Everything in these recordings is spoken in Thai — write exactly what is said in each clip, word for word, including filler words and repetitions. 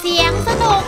เสียงสนุก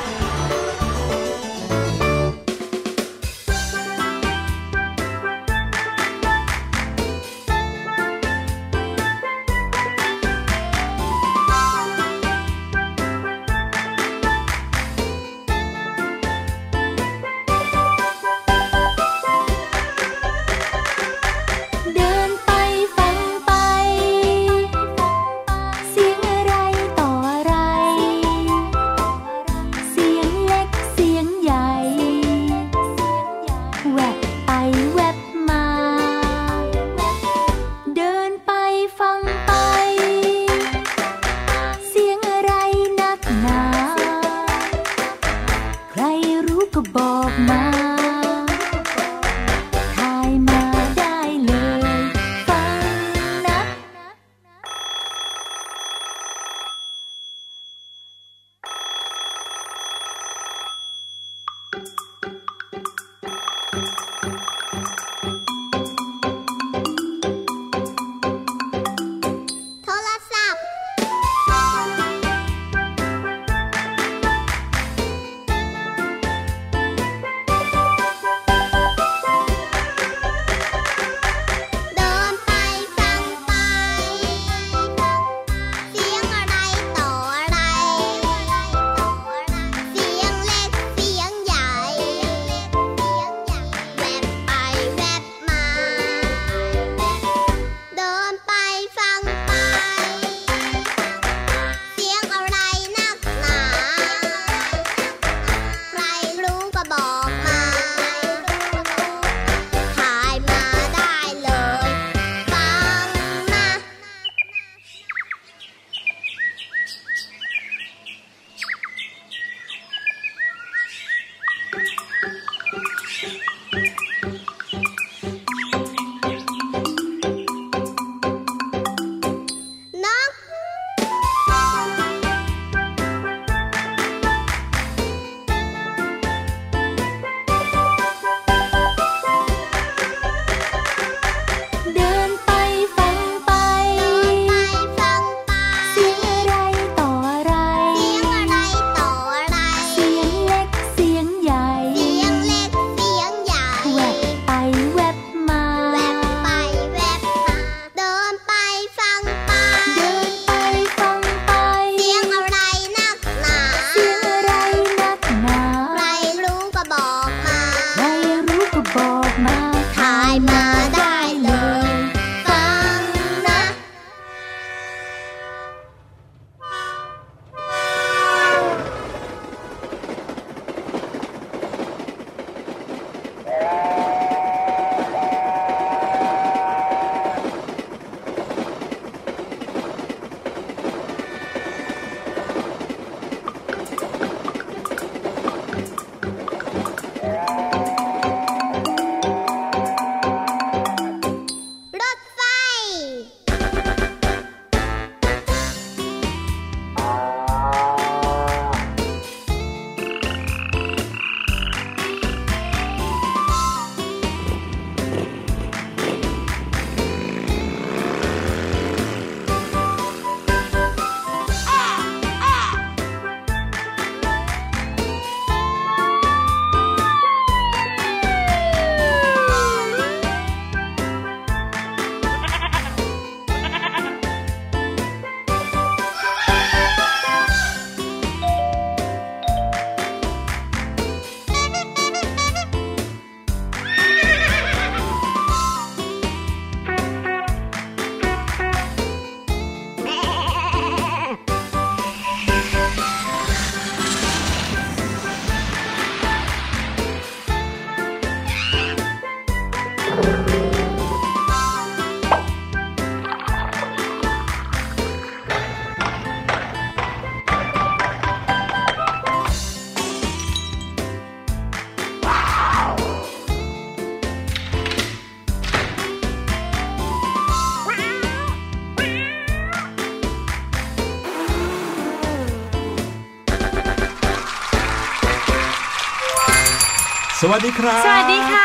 สวัสดีครับสวัสดีค่ะ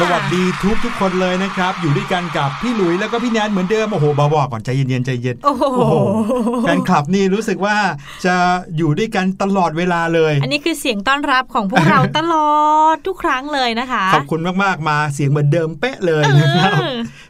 สวัสดีทุกทุกคนเลยนะครับอยู่ด้วยกันกับพี่หลุยแล้วก็พี่แนนเหมือนเดิมโอ้โหเบาๆก่อนใจเย็นๆใจเย็นโอ้โหแฟนคลับนี่รู้สึกว่าจะอยู่ด้วยกันตลอดเวลาเลยอันนี้คือเสียงต้อนรับของพวกเราตลอดทุกครั้งเลยนะคะขอบคุณมากๆมาเสียงเหมือนเดิมเป๊ะเลยนะครับ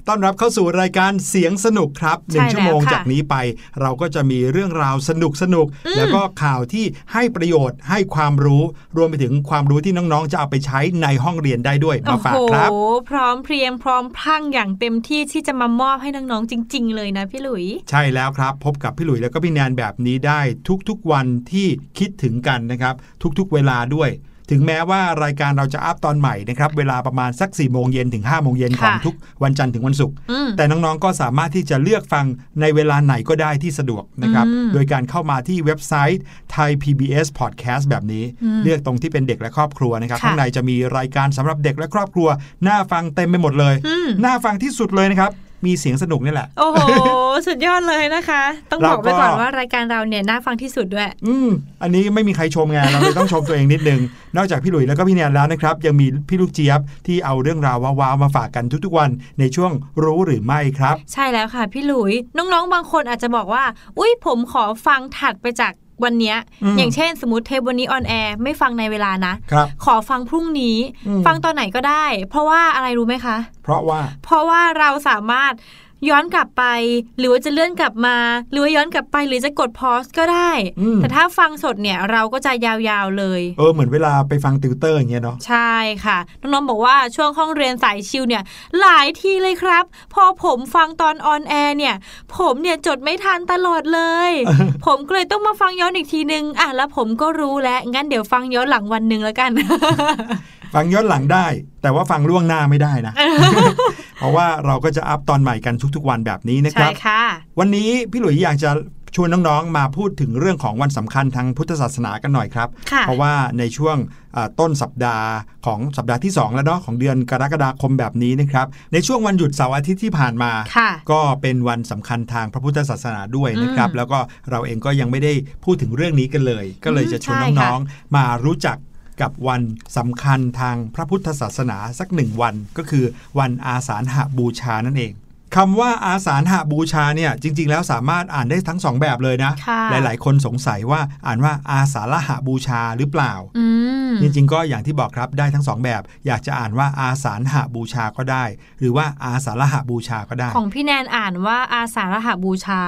ต้อนรับเข้าสู่รายการเสียงสนุกครับหนึ่งชั่วโมงจากนี้ไปเราก็จะมีเรื่องราวสนุกสนุกแล้วก็ข่าวที่ให้ประโยชน์ให้ความรู้รวมไปถึงความรู้ที่น้องๆจะเอาไปใช้ในห้องเรียนได้ด้วยมาฝากครับโอ้พร้อมเพรียงพร้อมพรั่งอย่างเต็มที่ที่จะมามอบให้น้องๆจริงๆเลยนะพี่หลุยใช่แล้วครับพบกับพี่หลุยแล้วก็พี่แนนแบบนี้ได้ทุกๆวันที่คิดถึงกันนะครับทุกๆเวลาด้วยถึงแม้ว่ารายการเราจะอัพตอนใหม่นะครับเวลาประมาณสักสี่โมงเย็นถึงห้าโมงเย็นของทุกวันจันทร์ถึงวันศุกร์แต่น้องๆก็สามารถที่จะเลือกฟังในเวลาไหนก็ได้ที่สะดวกนะครับโดยการเข้ามาที่เว็บไซต์ Thai พี บี เอส Podcast แบบนี้เลือกตรงที่เป็นเด็กและครอบครัวนะครับข้างในจะมีรายการสำหรับเด็กและครอบครัวน่าฟังเต็มไปหมดเลยน่าฟังที่สุดเลยนะครับมีเสียงสนุกนี่แหละโอ้โหสุดยอดเลยนะคะต้องบอกไปก่อนว่ารายการเราเนี่ยน่าฟังที่สุดด้วยอืมอันนี้ไม่มีใครชมไงเราเลยต้องชมตัวเองนิดนึงนอกจากพี่หลุยแล้วก็พี่แนนแล้วนะครับยังมีพี่ลูกเจี๊ยบที่เอาเรื่องราวว้าวๆมาฝากกันทุกๆวันในช่วงรู้หรือไม่ครับใช่แล้วค่ะพี่หลุยน้องๆบางคนอาจจะบอกว่าอุ๊ยผมขอฟังถัดไปจากวันนี้ อ, อย่างเช่นสมมติเทปวันนี้ออนแอร์ไม่ฟังในเวลานะขอฟังพรุ่งนี้ฟังตอนไหนก็ได้เพราะว่าอะไรรู้ไหมคะเพราะว่าเพราะว่าเราสามารถย้อนกลับไปหรือว่าจะเลื่อนกลับมาหรือว่าย้อนกลับไปหรือจะกดพอสก็ได้แต่ถ้าฟังสดเนี่ยเราก็จะยาวๆเลยเออเหมือนเวลาไปฟังติวเตอร์อย่างเงี้ยเนาะใช่ค่ะน้องๆบอกว่าช่วงห้องเรียนสายชิลเนี่ยหลายทีเลยครับพอผมฟังตอนออนแอร์เนี่ยผมเนี่ยจดไม่ทันตลอดเลย ผมก็เลยต้องมาฟังย้อนอีกทีนึงอ่ะแล้วผมก็รู้แล้วงั้นเดี๋ยวฟังย้อนหลังวันนึงแล้วกัน ฟังย้อนหลังได้แต่ว่าฟังล่วงหน้าไม่ได้นะ เพราะว่าเราก็จะอัพตอนใหม่กันทุกๆวันแบบนี้นะครับใช่ค่ะวันนี้พี่หลุยอยากจะชวนน้องๆมาพูดถึงเรื่องของวันสำคัญทางพุทธศาสนากันหน่อยครับเพราะว่าในช่วงต้นสัปดาห์ของสัปดาห์ที่สองแล้วเนาะของเดือนกรกฎาคมแบบนี้นะครับในช่วงวันหยุดเสาร์อาทิตย์ที่ผ่านมาก็เป็นวันสำคัญทางพระพุทธศาสนาด้วยนะครับแล้วก็เราเองก็ยังไม่ได้พูดถึงเรื่องนี้กันเลยก็เลยจะชวนน้องๆมารู้จักกับวันสำคัญทางพระพุทธศาสนาสักหนึ่งวันก็คือวันอาสาฬหบูชานั่นเองคำว่าอาสาฬหบูชาเนี่ยจริงๆแล้วสามารถอ่านได้ทั้งสองแบบเลยนะหลายๆคนสงสัยว่าอ่านว่าอาสาฬหบูชาหรือเปล่าจริงๆก็อย่างที่บอกครับได้ทั้งสองแบบอยากจะอ่านว่าอาสาฬหบูชาก็ได้หรือว่าอาสาฬหบูชาก็ได้ของพี่แนนอ่านว่าอาสาฬหบูชา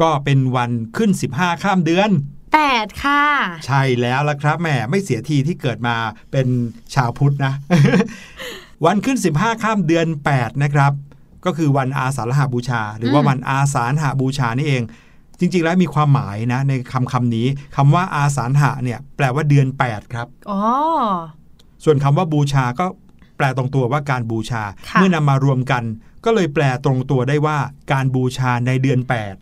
ก็เป็นวันขึ้นสิบห้าข้ามเดือนแปดค่ะใช่แล้วล่ะครับแหมไม่เสียทีที่เกิดมาเป็นชาวพุทธนะ วันขึ้นสิบห้าค่ำเดือนแปดนะครับก็คือวันอาสาฬหบูชาหรือว่าวันอาสาฬหบูชานี่เองจริงๆแล้วมีความหมายนะในคำคำนี้คำว่าอาสาฬหะเนี่ยแปลว่าเดือนแปดครับอ๋อส่วนคำว่าบูชาก็แปลตรงตัวว่าการบูชาเมื่อนำมารวมกันก็เลยแปลตรงตัวได้ว่าการบูชาในเดือนแปด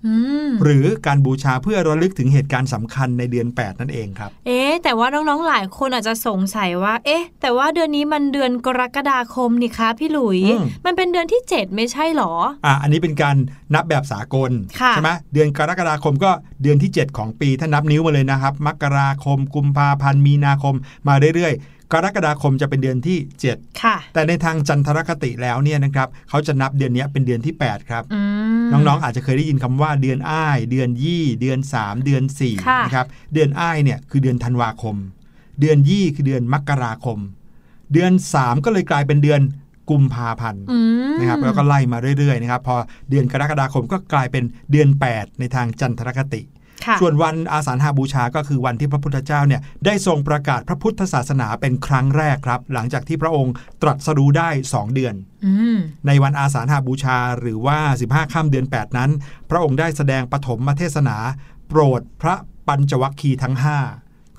หรือการบูชาเพื่อระลึกถึงเหตุการณ์สำคัญในเดือนแปดนั่นเองครับเอ๊ะแต่ว่าน้องๆหลายคนอาจจะสงสัยว่าเอ๊ะแต่ว่าเดือนนี้มันเดือนกรกฎาคมนี่คะพี่หลุย ม, มันเป็นเดือนที่เจ็ดไม่ใช่หรออ่ะอันนี้เป็นการนับแบบสากลใช่ไหมเดือนกรกฎาคมก็เดือนที่เจ็ดของปีถ้านับนิ้วมาเลยนะครับมกราคมกุมภาพันธ์มีนาคมมาเรื่อยๆกรกฎาคมจะเป็นเดือนที่เจ็ดค่ะแต่ในทางจันทรคติแล้วเนี่ยนะครับเขาจะนับเดือนนี้เป็นเดือนที่แปดครับน้องๆอาจจะเคยได้ยินคำว่าเดือนอ้ายเดือนยี่เดือนสามเดือนสี่นะครับเดือนอ้ายเนี่ยคือเดือนธันวาคมเดือนยี่คือเดือนมกราคมเดือนสามก็เลยกลายเป็นเดือนกุมภาพันธ์นะครับแล้วก็ไล่มาเรื่อยๆนะครับพอเดือนกรกฎาคมก็กลายเป็นเดือนแปดในทางจันทรคติส่วนวันอาสาฬหบูชาก็คือวันที่พระพุทธเจ้าเนี่ยได้ทรงประกาศพระพุทธศาสนาเป็นครั้งแรกครับหลังจากที่พระองค์ตรัสรู้ได้สองเดือนในวันอาสาฬหบูชาหรือว่าสิบห้าค่ำเดือนแปดนั้นพระองค์ได้แสดงปฐมเทศนาโปรดพระปัญจวัคคีย์ทั้งห้า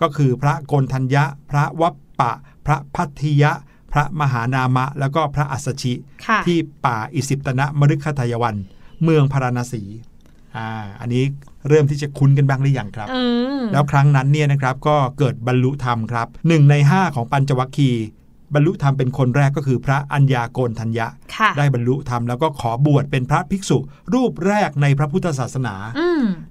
ก็คือพระโกณฑัญญะพระวัปปะพระภัททิยะพระมหานามะแล้วก็พระอัสสชิที่ป่าอิสิปตนมฤคทายวันเมืองพาราณสีอ่าอันนี้เริ่มที่จะคุ้นกันบ้างหรือยังครับแล้วครั้งนั้นเนี่ยนะครับก็เกิดบรรลุธรรมครับหนึ่งในห้าของปัญจวัคคีย์บรรลุธรรมเป็นคนแรกก็คือพระอัญญาโกณฑัญญะ ได้บรรลุธรรมแล้วก็ขอบวชเป็นพระภิกษุรูปแรกในพระพุทธศาสนา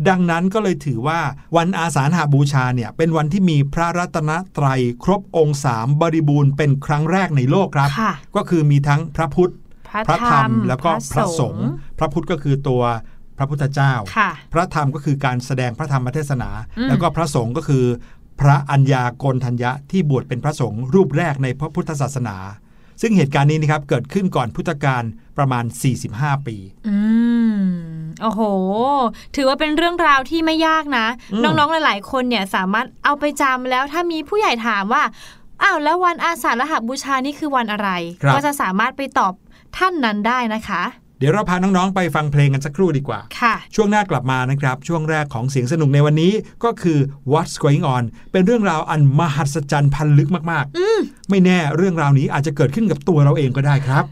ดังนั้นก็เลยถือว่าวันอาสาฬหบูชาเนี่ยเป็นวันที่มีพระรัตนตรัยครบองค์สามบริบูรณ์เป็นครั้งแรกในโลกครับก็คือมีทั้งพระพุทธพระธรรมแล้วก็พระสงฆ์พระพุทธก็คือตัวพระพุทธเจ้าพระธรรมก็คือการแสดงพระธรรมเทศนาแล้วก็พระสงฆ์ก็คือพระอัญญาโกณฑัญญะที่บวชเป็นพระสงฆ์รูปแรกในพระพุทธศาสนาซึ่งเหตุการณ์นี้นะครับเกิดขึ้นก่อนพุทธกาลประมาณสี่สิบห้าปีอืมโอ้โหถือว่าเป็นเรื่องราวที่ไม่ยากนะน้องๆหลายๆคนเนี่ยสามารถเอาไปจำแล้วถ้ามีผู้ใหญ่ถามว่าอ้าวแล้ววันอาสาฬหบูชานี่คือวันอะไรก็จะสามารถไปตอบท่านนั้นได้นะคะเดี๋ยวเราพาน้องๆไปฟังเพลงกันสักครู่ดีกว่าค่ะช่วงหน้ากลับมานะครับช่วงแรกของเสียงสนุกในวันนี้ก็คือ What's going on เป็นเรื่องราวอันมหัศจรรย์พันลึกมากๆไม่แน่เรื่องราวนี้อาจจะเกิดขึ้นกับตัวเราเองก็ได้ครับ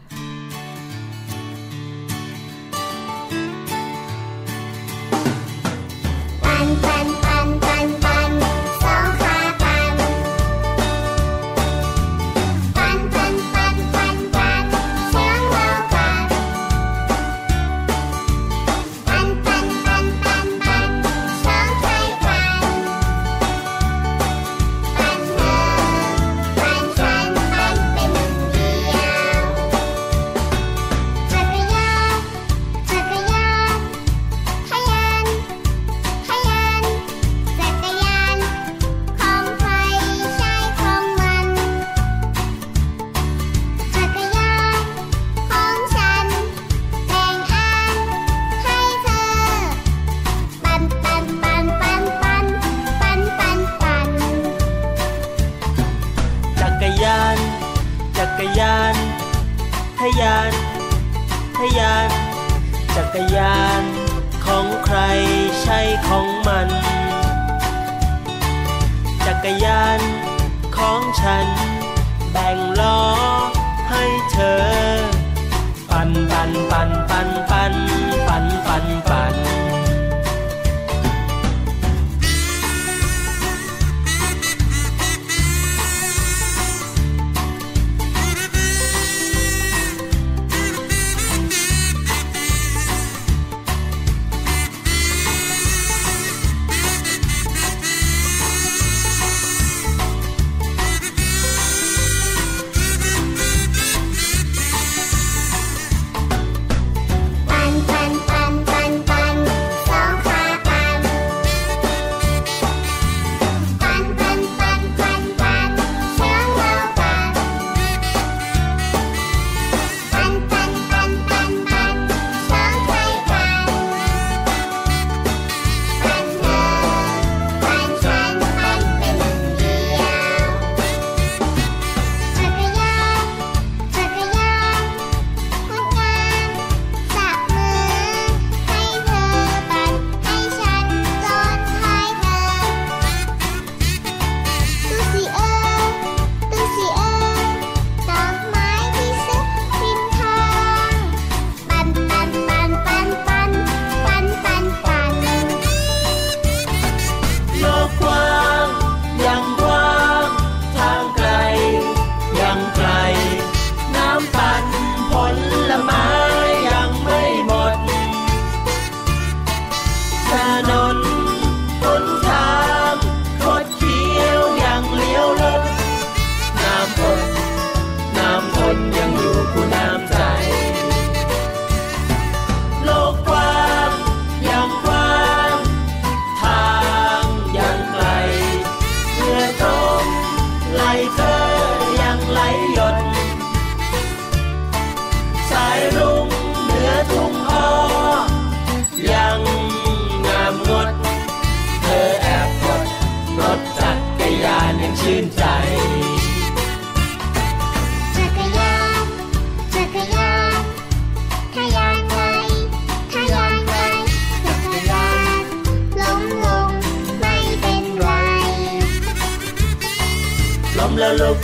ลุก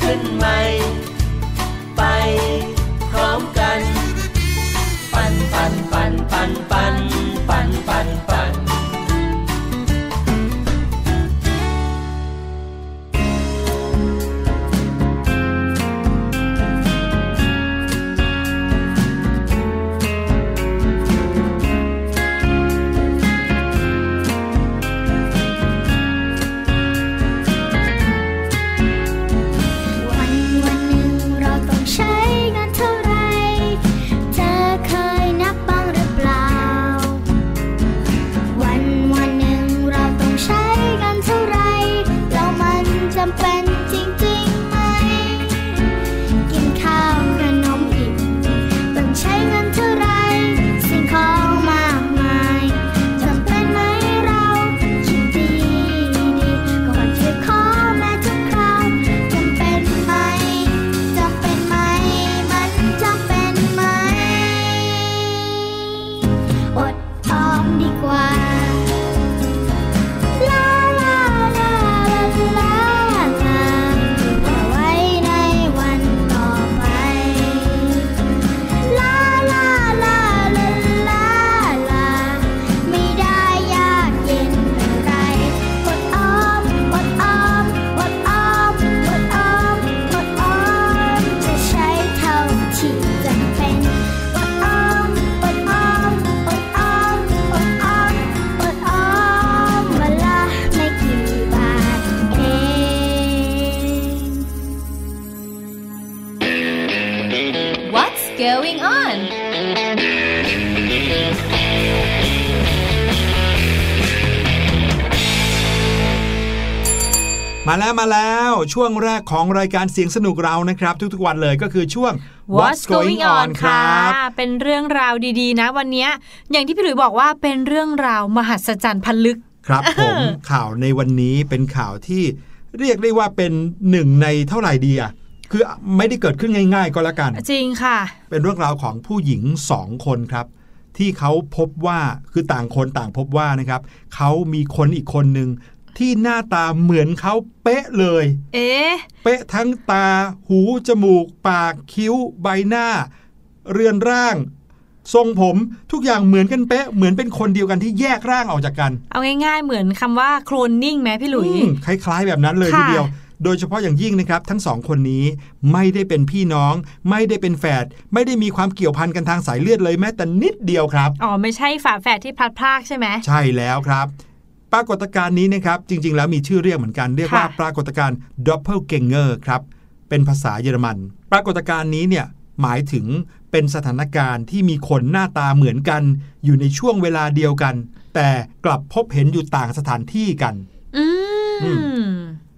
ขึ้นใหม่ไปพร้อมกันปั่นปั่นปั่นปั่นปั่นปั่นปั่นปั่น going on? มาแล้วมาแล้วช่วงแรกของรายการเสียงสนุกเรานะครับทุกๆวันเลยก็คือช่วงWhat's going on ครับเป็นเรื่องราวดีๆนะวันนี้อย่างที่พี่หลุยบอกว่าเป็นเรื่องราวมหัศจรรย์พันลึกครับผมข่าวในวันนี้เป็นข่าวที่เรียกได้ว่าเป็นหนึ่งในเท่าไหร่ดีอะคือไม่ได้เกิดขึ้นง่ายๆก็แล้วกันจริงค่ะเป็นเรื่องราวของผู้หญิงสองคนครับที่เขาพบว่าคือต่างคนต่างพบว่านะครับเขามีคนอีกคนนึงที่หน้าตาเหมือนเขาเป๊ะเลยเอ๊ะเป๊ะทั้งตาหูจมูกปากคิ้วใบหน้าเรือนร่างทรงผมทุกอย่างเหมือนกันเป๊ะเหมือนเป็นคนเดียวกันที่แยกร่างออกจากกันเอาง่ายๆเหมือนคำว่าโคลนนิ่งไหมพี่หลุยคล้ายๆแบบนั้นเลยทีเดียวโดยเฉพาะอย่างยิ่งนะครับทั้งสองคนนี้ไม่ได้เป็นพี่น้องไม่ได้เป็นแฝดไม่ได้มีความเกี่ยวพันกันทางสายเลือดเลยแม้แต่นิดเดียวครับอ๋อไม่ใช่ฝาแฝดที่พลัดพรากใช่ไหมใช่แล้วครับปรากฏการณ์นี้นะครับจริงๆแล้วมีชื่อเรียกเหมือนกันเรียกว่าปรากฏการณ์ Doppelgänger ครับเป็นภาษาเยอรมันปรากฏการณ์นี้เนี่ยหมายถึงเป็นสถานการณ์ที่มีคนหน้าตาเหมือนกันอยู่ในช่วงเวลาเดียวกันแต่กลับพบเห็นอยู่ต่างสถานที่กันอืม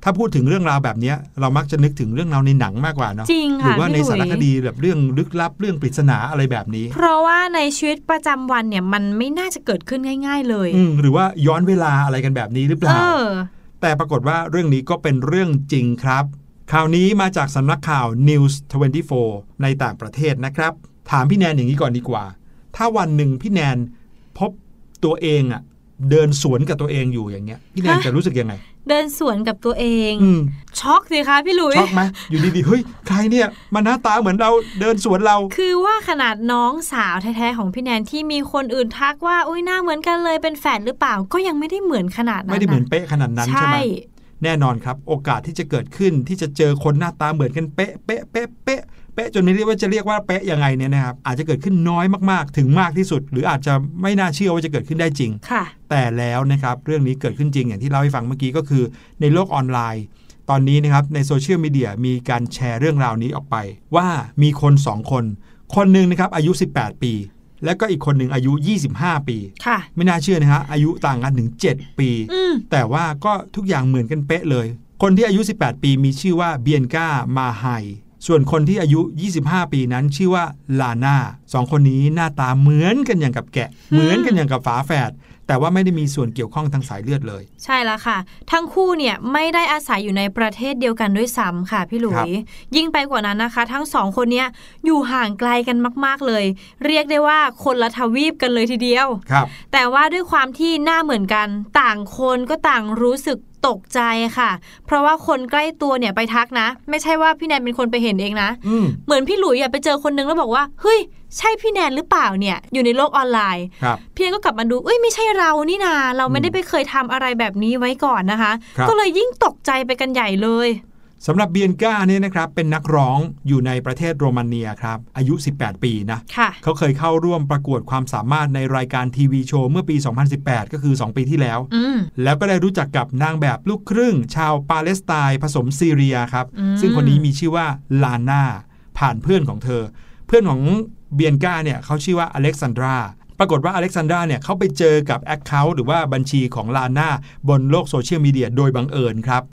ถ้าพูดถึงเรื่องราวแบบนี้เรามักจะนึกถึงเรื่องราวในหนังมากกว่าเนาะหรือว่าในสารคดีแบบเรื่องลึกลับเรื่องปริศนาอะไรแบบนี้เพราะว่าในชีวิตประจำวันเนี่ยมันไม่น่าจะเกิดขึ้นง่ายๆเลยหรือว่าย้อนเวลาอะไรกันแบบนี้หรือเปล่าแต่ปรากฏว่าเรื่องนี้ก็เป็นเรื่องจริงครับข่าวนี้มาจากสำนักข่าว นิวส์ ทเวนตี้โฟร์ในต่างประเทศนะครับถามพี่แนนอย่างนี้ก่อนดีกว่าถ้าวันหนึ่งพี่แนนพบตัวเองอะเดินสวนกับตัวเองอยู่อย่างเงี้ยพี่แนนจะรู้สึกยังไงเดินสวนกับตัวเองช็อกสิคะพี่หลุยช็อกไหมอยู่ดีๆเฮ้ยใครเนี่ยมันหน้าตาเหมือนเราเดินสวนเราคือว่าขนาดน้องสาวแท้ๆของพี่แนนที่มีคนอื่นทักว่าอุ้ยหน้าเหมือนกันเลยเป็นแฝดหรือเปล่าก็ยังไม่ได้เหมือนขนาดนั้นไม่ได้เหมือนเป๊ะขนาดนั้นใช่ไหมแน่นอนครับโอกาสที่จะเกิดขึ้นที่จะเจอคนหน้าตาเหมือนกันเป๊ะเป๊ะเป๊ะเป๊ะเป๊ะจนไม่เรียกว่าจะเรียกว่าเป๊ะยังไงเนี่ยนะครับอาจจะเกิดขึ้นน้อยมากๆถึงมากที่สุดหรืออาจจะไม่น่าเชื่อว่าจะเกิดขึ้นได้จริงแต่แล้วนะครับเรื่องนี้เกิดขึ้นจริงอย่างที่เล่าให้ฟังเมื่อกี้ก็คือในโลกออนไลน์ตอนนี้นะครับในโซเชียลมีเดียมีการแชร์เรื่องราวนี้ออกไปว่ามีคนสองคนคนนึงนะครับอายุสิบแปดปีแล้วก็อีกคนหนึ่งอายุยี่สิบห้าปีไม่น่าเชื่อนะฮะอายุต่างกันถึงเจ็ดปีแต่ว่าก็ทุกอย่างเหมือนกันเป๊ะเลยคนที่อายุสิบแปดปีมีชื่อว่าเบียนก้ามาไฮส่วนคนที่อายุยี่สิบห้าปีนั้นชื่อว่าลาน่าสองคนนี้หน้าตาเหมือนกันอย่างกับแกะเหมือนกันอย่างกับฝาแฝดแต่ว่าไม่ได้มีส่วนเกี่ยวข้องทางสายเลือดเลยใช่แล้วค่ะทั้งคู่เนี่ยไม่ได้อาศัยอยู่ในประเทศเดียวกันด้วยซ้ำค่ะพี่หลุยยิ่งไปกว่านั้นนะคะทั้งสองคนเนี่ยอยู่ห่างไกลกันมากๆเลยเรียกได้ว่าคนละทวีปกันเลยทีเดียวครับแต่ว่าด้วยความที่หน้าเหมือนกันต่างคนก็ต่างรู้สึกตกใจค่ะเพราะว่าคนใกล้ตัวเนี่ยไปทักนะไม่ใช่ว่าพี่แนนเป็นคนไปเห็นเองนะเหมือนพี่หลุยไปเจอคนนึงแล้วบอกว่าเฮ้ยใช่พี่แนนหรือเปล่าเนี่ยอยู่ในโลกออนไลน์พี่แนนก็กลับมาดูเอ้ยไม่ใช่เรานี่นาเราไม่ได้ไปเคยทำอะไรแบบนี้ไว้ก่อนนะคะก็เลยยิ่งตกใจไปกันใหญ่เลยสำหรับเบียนก้าเนี่ยนะครับเป็นนักร้องอยู่ในประเทศโรมาเนียครับอายุสิบแปดปีนะเขาเคยเข้าร่วมประกวดความสามารถในรายการทีวีโชว์เมื่อปีสองพันสิบแปดก็คือสองปีที่แล้วแล้วก็ได้รู้จักกับนางแบบลูกครึ่งชาวปาเลสไตน์ผสมซีเรียครับซึ่งคนนี้มีชื่อว่าลาน่าผ่านเพื่อนของเธอเพื่อนของเบียนก้าเนี่ยเขาชื่อว่าอเล็กซานดราปรากฏว่าอเล็กซานดราเนี่ยเขาไปเจอกับแอคเคาท์หรือว่าบัญชีของลาน่าบนโลกโซเชียลมีเดียโดยบังเอิญครับ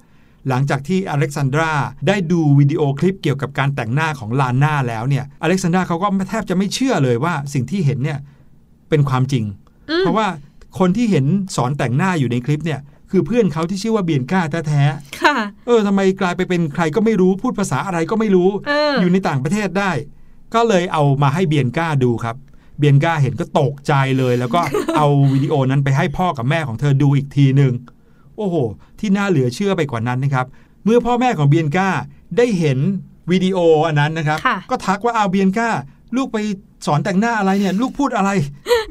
หลังจากที่อเล็กซานดราได้ดูวิดีโอคลิปเกี่ยวกับการแต่งหน้าของลาน่าแล้วเนี่ยอเล็กซานดราเขาก็แทบจะไม่เชื่อเลยว่าสิ่งที่เห็นเนี่ยเป็นความจริงเพราะว่าคนที่เห็นสอนแต่งหน้าอยู่ในคลิปเนี่ยคือเพื่อนเขาที่ชื่อว่าเบียนก้าแท้ๆค่ะเออทำไมกลายไปเป็นใครก็ไม่รู้พูดภาษาอะไรก็ไม่รู้ อ, อ, อยู่ในต่างประเทศได้ก็เลยเอามาให้เบียนก้าดูครับเบียนก้าเห็นก็ตกใจเลยแล้วก็เอาวิดีโอนั้นไปให้พ่อกับแม่ของเธอดูอีกทีนึงโอ้โหที่น่าเหลือเชื่อไปกว่านั้นนะครับเมื่อพ่อแม่ของเบียนก้าได้เห็นวิดีโออันนั้นนะครับก็ทักว่าเอาเบียนก้าลูกไปสอนแต่งหน้าอะไรเนี่ยลูกพูดอะไร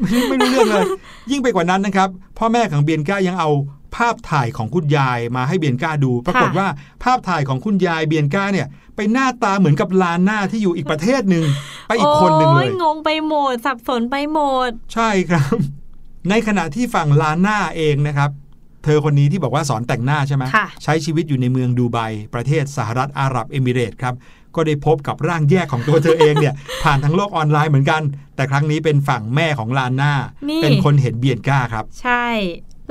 ไม่รู้เรื่องเลยยิ่งไปกว่านั้นนะครับพ่อแม่ของเบียนก้ายังเอาภาพถ่ายของคุณยายมาให้เบียนก้าดูปรากฏว่าภาพถ่ายของคุณยายเบียนก้าเนี่ยไปหน้าตาเหมือนกับลาน่าที่อยู่อีกประเทศนึงไปอีกคนนึงเลยงงไปหมดสับสนไปหมดใช่ครับในขณะที่ฝั่งลาน่าเองนะครับเธอคนนี้ที่บอกว่าสอนแต่งหน้าใช่ไหมใช้ชีวิตอยู่ในเมืองดูไบประเทศสหรัฐอาหรับเอมิเรตส์ครับ ก็ได้พบกับร่างแยกของตัวเธอเองเนี่ย ผ่านทางโลกออนไลน์เหมือนกันแต่ครั้งนี้เป็นฝั่งแม่ของลาน่าเป็นคนเห็นเบียนก้าครับใช่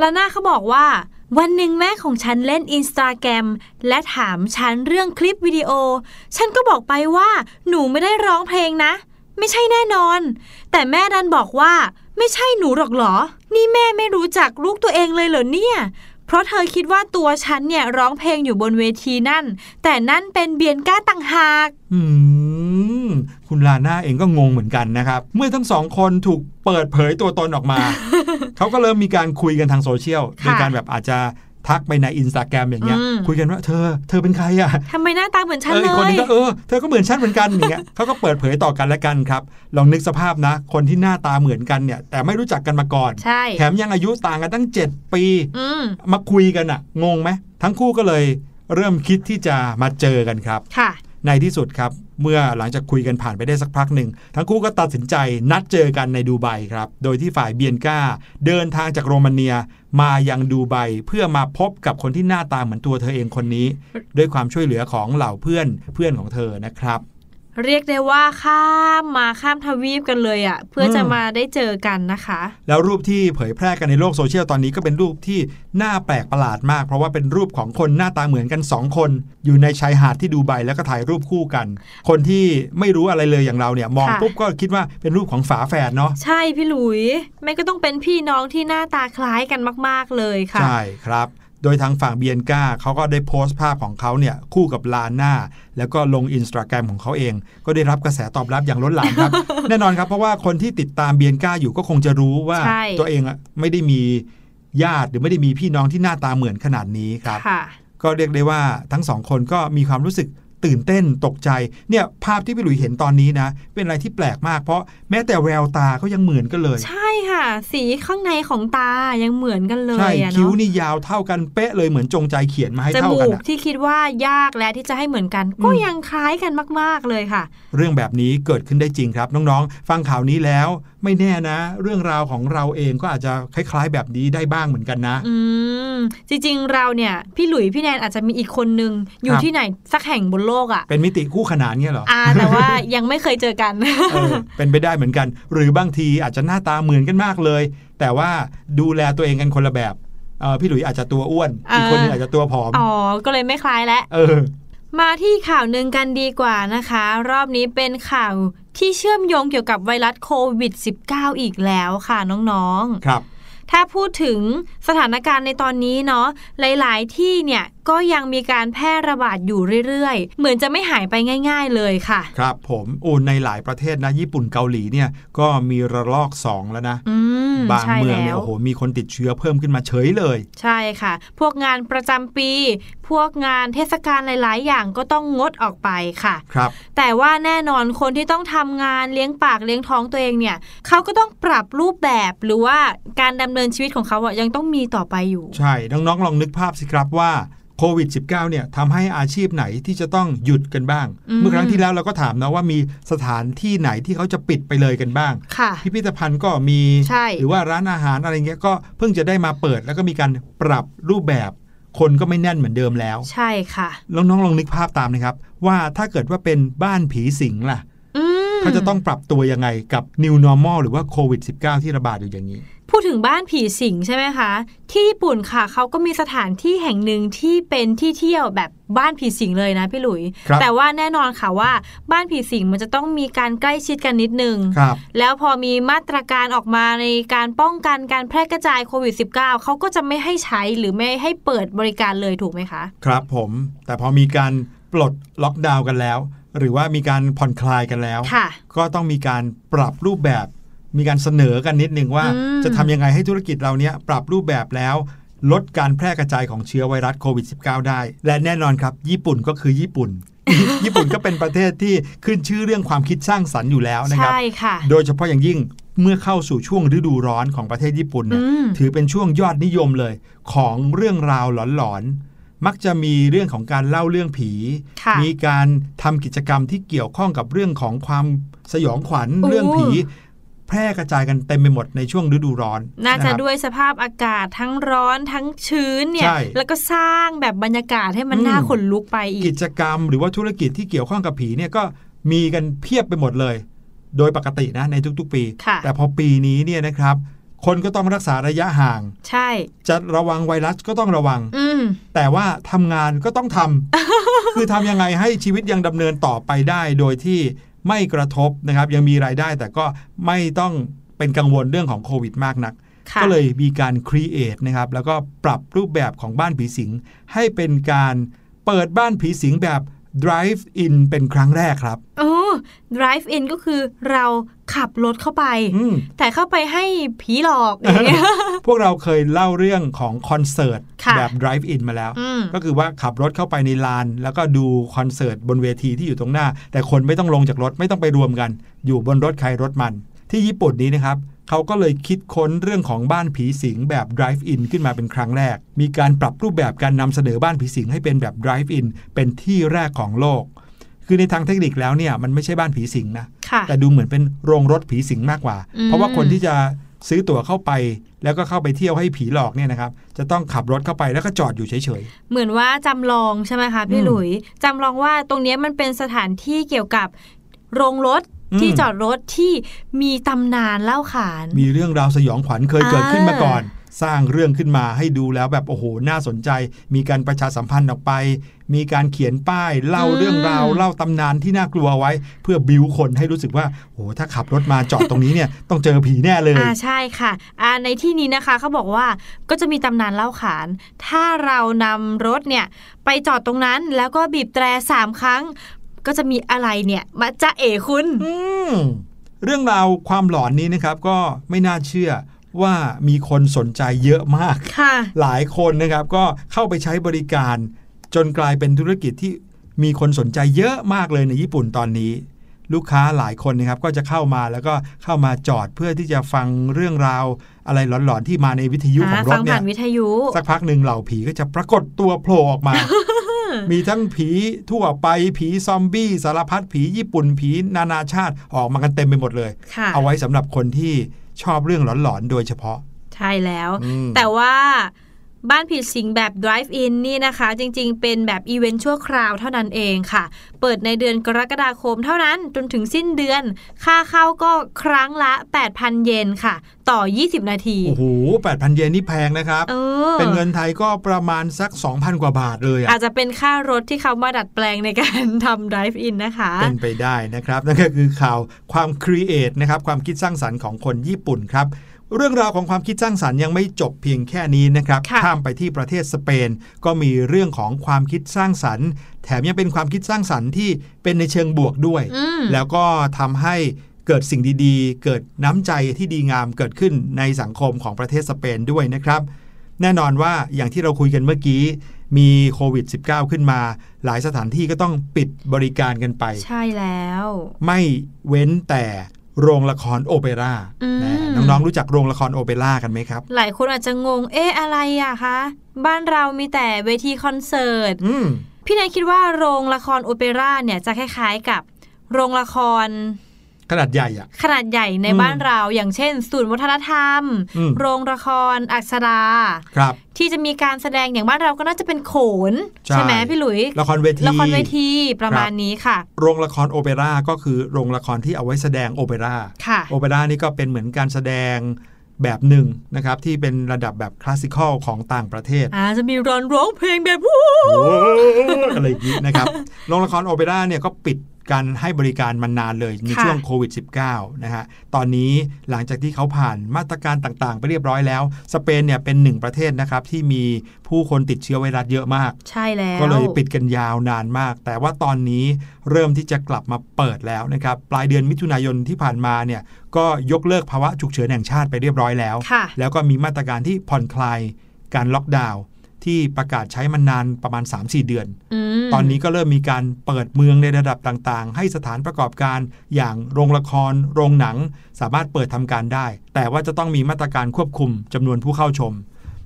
ลาน่าเขาบอกว่าวันหนึ่งแม่ของฉันเล่น Instagram และถามฉันเรื่องคลิปวิดีโอฉันก็บอกไปว่าหนูไม่ได้ร้องเพลงนะไม่ใช่แน่นอนแต่แม่ดันบอกว่าไม่ใช่หนูหรอกหรอนี่แม่ไม่รู้จักลูกตัวเองเลยเหรอเนี่ยเพราะเธอคิดว่าตัวฉันเนี่ยร้องเพลงอยู่บนเวทีนั่นแต่นั่นเป็นเบียนก้าต่างหากอืมคุณลาน่าเองก็งงเหมือนกันนะครับเมื่อทั้งสองคนถูกเปิดเผยตัวตนออกมา เขาก็เริ่มมีการคุยกันทางโซเชียล โดยการแบบอาจจะทักไปใน Instagram อย่างเงี้ยคุยกันว่าเธอเธอเป็นใครอ่ะทำไมหน้าตาเหมือนฉันเลยคนนี้ก็เออเธอก็เหมือนฉันเหมือนกันอย่างเงี้ยเขาก็เปิดเผยต่อกันและกันครับลองนึกสภาพนะคนที่หน้าตาเหมือนกันเนี่ยแต่ไม่รู้จักกันมาก่อนแถมยังอายุต่างกันตั้งเจ็ดปีมาคุยกันอ่ะงงไหมทั้งคู่ก็เลยเริ่มคิดที่จะมาเจอกันครับในที่สุดครับเมื่อหลังจากคุยกันผ่านไปได้สักพักหนึ่งทั้งคู่ก็ตัดสินใจนัดเจอกันในดูไบครับโดยที่ฝ่ายเบียนก้าเดินทางจากโรมาเนียมายังดูไบเพื่อมาพบกับคนที่หน้าตาเหมือนตัวเธอเองคนนี้ด้วยความช่วยเหลือของเหล่าเพื่อนเพื่อนของเธอนะครับเรียกได้ว่าข้ามมาข้ามทวีปกันเลยอ่ะเพื่อจะมาได้เจอกันนะคะแล้วรูปที่เผยแพร่กันในโลกโซเชียลตอนนี้ก็เป็นรูปที่น่าแปลกประหลาดมากเพราะว่าเป็นรูปของคนหน้าตาเหมือนกันสองคนอยู่ในชายหาดที่ดูไบแล้วก็ถ่ายรูปคู่กันคนที่ไม่รู้อะไรเลยอย่างเราเนี่ยมองปุ๊บก็คิดว่าเป็นรูปของฝาแฝดเนาะใช่พี่หลุยไม่ก็ต้องเป็นพี่น้องที่หน้าตาคล้ายกันมากๆเลยค่ะใช่ครับโดยทางฝั่งเบียนก้าเขาก็ได้โพสต์ภาพของเขาเนี่ยคู่กับลาน่าแล้วก็ลง Instagram ของเขาเองก็ได้รับกระแสตอบรับอย่างล้นหลามครับ แน่นอนครับเพราะว่าคนที่ติดตามเบียนก้าอยู่ก็คงจะรู้ว่าตัวเองไม่ได้มีญาติหรือไม่ได้มีพี่น้องที่หน้าตาเหมือนขนาดนี้ครับ ก็เรียกได้ว่าทั้งสองคนก็มีความรู้สึกตื่นเต้นตกใจเนี่ยภาพที่พี่หลุยเห็นตอนนี้นะเป็นอะไรที่แปลกมากเพราะแม้แต่แววตาเขายังเหมือนกันเลยใช่ค่ะสีข้างในของตายังเหมือนกันเลยใช่คิ้วนี่ยาวเท่ากันเป๊ะเลยเหมือนจงใจเขียนมาให้เท่ากันจมูกที่คิดว่ายากและที่จะให้เหมือนกันก็ยังคล้ายกันมากๆเลยค่ะเรื่องแบบนี้เกิดขึ้นได้จริงครับน้องๆฟังข่าวนี้แล้วไม่แน่นะเรื่องราวของเราเองก็อาจจะคล้ายๆแบบนี้ได้บ้างเหมือนกันนะอืมจริงๆเราเนี่ยพี่หลุยพี่แนนอาจจะมีอีกคนนึงอยู่ที่ไหนสักแห่งบนโลกอ่ะเป็นมิติคู่ขนานเงี้ยเหรออ่าแต่ว่ายังไม่เคยเจอกัน เออเป็นไปได้เหมือนกันหรือบางทีอาจจะหน้าตาเหมือนกันมากเลยแต่ว่าดูแลตัวเองกันคนละแบบเออพี่หลุยอาจจะตัวอ้วนอีกคนนึงอาจจะตัวผอมอ๋อก็เลยไม่คล้ายแล้วเออมาที่ข่าวหนึ่งกันดีกว่านะคะรอบนี้เป็นข่าวที่เชื่อมโยงเกี่ยวกับไวรัสโควิด สิบเก้า อีกแล้วค่ะน้องๆครับถ้าพูดถึงสถานการณ์ในตอนนี้เนาะหลายๆที่เนี่ยก็ยังมีการแพร่ระบาดอยู่เรื่อยๆเหมือนจะไม่หายไปง่ายๆเลยค่ะครับผมโอ้ในหลายประเทศนะญี่ปุ่นเกาหลีเนี่ยก็มีระลอกสองแล้วนะบางเมืองเนี่ยโอ้โหมีคนติดเชื้อเพิ่มขึ้นมาเฉยเลยใช่ค่ะพวกงานประจำปีพวกงานเทศกาลหลายๆอย่างก็ต้องงดออกไปค่ะครับแต่ว่าแน่นอนคนที่ต้องทำงานเลี้ยงปากเลี้ยงท้องตัวเองเนี่ยเขาก็ต้องปรับรูปแบบหรือว่าการดำเนินชีวิตของเขาอ่ะยังต้องมีต่อไปอยู่ใช่น้องๆลองนึกภาพสิครับว่าโควิด สิบเก้า เนี่ยทำให้อาชีพไหนที่จะต้องหยุดกันบ้างเมื่อครั้งที่แล้วเราก็ถามนะว่ามีสถานที่ไหนที่เขาจะปิดไปเลยกันบ้างพิพิธภัณฑ์ก็มีหรือว่าร้านอาหารอะไรเงี้ยก็เพิ่งจะได้มาเปิดแล้วก็มีการปรับรูปแบบคนก็ไม่แน่นเหมือนเดิมแล้วใช่ค่ะน้องๆลองนึกภาพตามนะครับว่าถ้าเกิดว่าเป็นบ้านผีสิงล่ะเขาจะต้องปรับตัวยังไงกับ New Normal หรือว่าโควิด สิบเก้า ที่ระบาดอยู่อย่างนี้พูดถึงบ้านผีสิงใช่ไหมคะที่ญี่ปุ่นค่ะเขาก็มีสถานที่แห่งหนึ่งที่เป็นที่เที่ยวแบบบ้านผีสิงเลยนะพี่หลุยแต่ว่าแน่นอนค่ะว่าบ้านผีสิงมันจะต้องมีการใกล้ชิดกันนิดนึงแล้วพอมีมาตรการออกมาในการป้องกันการแพร่กระจายโควิด สิบเก้า เขาก็จะไม่ให้ใช้หรือไม่ให้เปิดบริการเลยถูกไหมคะครับผมแต่พอมีการปลดล็อกดาวน์กันแล้วหรือว่ามีการผ่อนคลายกันแล้วก็ต้องมีการปรับรูปแบบมีการเสนอกันนิดนึงว่าจะทำยังไงให้ธุรกิจเราเนี้ยปรับรูปแบบแล้วลดการแพร่กระจายของเชื้อไวรัสโควิด สิบเก้า ได้และแน่นอนครับญี่ปุ่นก็คือญี่ปุ่น ญี่ปุ่นก็เป็นประเทศที่ขึ้นชื่อเรื่องความคิดสร้างสรรค์อยู่แล้วนะครับโดยเฉพาะอย่างยิ่งเมื่อเข้าสู่ช่วงฤดูร้อนของประเทศญี่ปุ่นเนี่ยถือเป็นช่วงยอดนิยมเลยของเรื่องราวหลอนมักจะมีเรื่องของการเล่าเรื่องผีมีการทำกิจกรรมที่เกี่ยวข้องกับเรื่องของความสยองขวัญเรื่องผี แพร่กระจายกันเต็มไปหมดในช่วงฤดูร้อนน่าจะด้วยสภาพอากาศทั้งร้อนทั้งชื้นเนี่ยแล้วก็สร้างแบบบรรยากาศให้มันน่าขนลุกไปอีกกิจกรรมหรือว่าธุรกิจที่เกี่ยวข้องกับผีเนี่ยก็มีกันเพียบไปหมดเลยโดยปกตินะในทุกๆปีแต่พอปีนี้เนี่ยนะครับคนก็ต้องรักษาระยะห่างใช่จะระวังไวรัสก็ต้องระวังแต่ว่าทำงานก็ต้องทำ คือทำยังไงให้ชีวิตยังดำเนินต่อไปได้โดยที่ไม่กระทบนะครับยังมีรายได้แต่ก็ไม่ต้องเป็นกังวลเรื่องของโควิดมากนักก็เลยมีการครีเอทนะครับแล้วก็ปรับรูปแบบของบ้านผีสิงให้เป็นการเปิดบ้านผีสิงแบบ drive in เป็นครั้งแรกครับโอ้ drive in ก็คือเราขับรถเข้าไปแต่เข้าไปให้ผีหลอกอย่างเงี้ย พวกเราเคยเล่าเรื่องของคอนเสิร์ตแบบ drive in มาแล้วก็คือว่าขับรถเข้าไปในลานแล้วก็ดูคอนเสิร์ตบนเวทีที่อยู่ตรงหน้าแต่คนไม่ต้องลงจากรถไม่ต้องไปรวมกันอยู่บนรถใครรถมันที่ญี่ปุ่นนี้นะครับเขาก็เลยคิดค้นเรื่องของบ้านผีสิงแบบ drive in ขึ้นมาเป็นครั้งแรกมีการปรับรูปแบบการนำเสนอบ้านผีสิงให้เป็นแบบ drive in เป็นที่แรกของโลกคือในทางเทคนิคแล้วเนี่ยมันไม่ใช่บ้านผีสิงนะแต่ดูเหมือนเป็นโรงรถผีสิงมากกว่าเพราะว่าคนที่จะซื้อตั๋วเข้าไปแล้วก็เข้าไปเที่ยวให้ผีหลอกเนี่ยนะครับจะต้องขับรถเข้าไปแล้วก็จอดอยู่เฉยๆเหมือนว่าจำลองใช่ไหมคะพี่หลุยจำลองว่าตรงนี้มันเป็นสถานที่เกี่ยวกับโรงรถที่จอดรถที่มีตำนานเล่าขานมีเรื่องราวสยองขวัญเคยเกิดขึ้นมาก่อนสร้างเรื่องขึ้นมาให้ดูแล้วแบบโอ้โหน่าสนใจมีการประชาสัมพันธ์ออกไปมีการเขียนป้ายเล่าเรื่องราวเล่าตำนานที่น่ากลัวไว้เพื่อบิ้วคนให้รู้สึกว่าโอ้โหถ้าขับรถมาจอดตรงนี้เนี่ย ต้องเจอผีแน่เลยอ่าใช่ค่ะอ่าในที่นี้นะคะเขาบอกว่าก็จะมีตำนานเล่าขานถ้าเรานำรถเนี่ยไปจอดตรงนั้นแล้วก็บีบแตรสามครั้งก็จะมีอะไรเนี่ยมาจะเอ๋คุณเรื่องราวความหลอนนี้นะครับก็ไม่น่าเชื่อว่ามีคนสนใจเยอะมากหลายคนนะครับก็เข้าไปใช้บริการจนกลายเป็นธุรกิจที่มีคนสนใจเยอะมากเลยในญี่ปุ่นตอนนี้ลูกค้าหลายคนนะครับก็จะเข้ามาแล้วก็เข้ามาจอดเพื่อที่จะฟังเรื่องราวอะไรหลอนๆที่มาในวิทยุของรถเนี่ยสักพักหนึ่งเหล่าผีก็จะปรากฏตัวโผล่ออกมา มีทั้งผีทั่วไปผีซอมบี้สารพัดผีญี่ปุ่นผีนานาชาติออกมากันเต็มไปหมดเลยเอาไว้สำหรับคนที่ชอบเรื่องหลอนๆโดยเฉพาะใช่แล้วแต่ว่าบ้านผีสิงแบบ drive in นี่นะคะจริงๆเป็นแบบอีเวนต์ชั่วคราวเท่านั้นเองค่ะเปิดในเดือนกรกฎาคมเท่านั้นจนถึงสิ้นเดือนค่าเข้าก็ครั้งละ แปดพัน เยนค่ะต่อยี่สิบนาทีโอ้โห แปดพัน เยนนี่แพงนะครับ เออ เป็นเงินไทยก็ประมาณสัก สองพัน กว่าบาทเลยอาจจะเป็นค่ารถที่เขามาดัดแปลงในการทำ drive in นะคะเป็นไปได้นะครับนั่นก็คือข่าวความครีเอทนะครับความคิดสร้างสรรค์ของคนญี่ปุ่นครับเรื่องราวของความคิดสร้างสรรค์ยังไม่จบเพียงแค่นี้นะครับข้ามไปที่ประเทศสเปนก็มีเรื่องของความคิดสร้างสรรค์แถมยังเป็นความคิดสร้างสรรค์ที่เป็นในเชิงบวกด้วยแล้วก็ทำให้เกิดสิ่งดีๆเกิดน้ำใจที่ดีงามเกิดขึ้นในสังคมของประเทศสเปนด้วยนะครับแน่นอนว่าอย่างที่เราคุยกันเมื่อกี้มีโควิด สิบเก้า ขึ้นมาหลายสถานที่ก็ต้องปิดบริการกันไปใช่แล้วไม่เว้นแต่โรงละครโอเปร่าน้องๆรู้จักโรงละครโอเปร่ากันไหมครับหลายคนอาจจะงงเอ๊ะอะไรอะคะบ้านเรามีแต่เวทีคอนเสิร์ตพี่นายคิดว่าโรงละครโอเปร่าเนี่ยจะคล้ายๆกับโรงละครขนาดใหญ่อะขนาดใหญ่ในบ้านเราอย่างเช่นศูนย์วัฒนธรรมโรงละครอักษราที่จะมีการแสดงอย่างบ้านเราก็น่าจะเป็นโขนใช่ไหมพี่หลุยละครเวทีละครเวทีประมาณนี้ค่ะโรงละครโอเปร่าก็คือโรงละครที่เอาไว้แสดงโอเปร่าโอเปร่านี่ก็เป็นเหมือนการแสดงแบบหนึ่งนะครับที่เป็นระดับแบบคลาสสิคอลของต่างประเทศอาจจะมีร้อนร้องเพลงแบบวู้อะไรอย่างนี้นะครับโรงละครโอเปร่าเนี่ยก็ปิดการให้บริการมานานเลยในช่วงโควิด สิบเก้า นะฮะตอนนี้หลังจากที่เขาผ่านมาตรการต่างๆไปเรียบร้อยแล้วสเปนเนี่ยเป็นหนึ่งประเทศนะครับที่มีผู้คนติดเชื้อไวรัสเยอะมากใช่แล้วก็เลยปิดกันยาวนานมากแต่ว่าตอนนี้เริ่มที่จะกลับมาเปิดแล้วนะครับปลายเดือนมิถุนายนที่ผ่านมาเนี่ยก็ยกเลิกภาวะฉุกเฉินแห่งชาติไปเรียบร้อยแล้วแล้วก็มีมาตรการที่ผ่อนคลายการล็อกดาวน์ที่ประกาศใช้มานานประมาณ สามถึงสี่ เดือนตอนนี้ก็เริ่มมีการเปิดเมืองในระดับต่างๆให้สถานประกอบการอย่างโรงละครโรงหนังสามารถเปิดทำการได้แต่ว่าจะต้องมีมาตรการควบคุมจำนวนผู้เข้าชม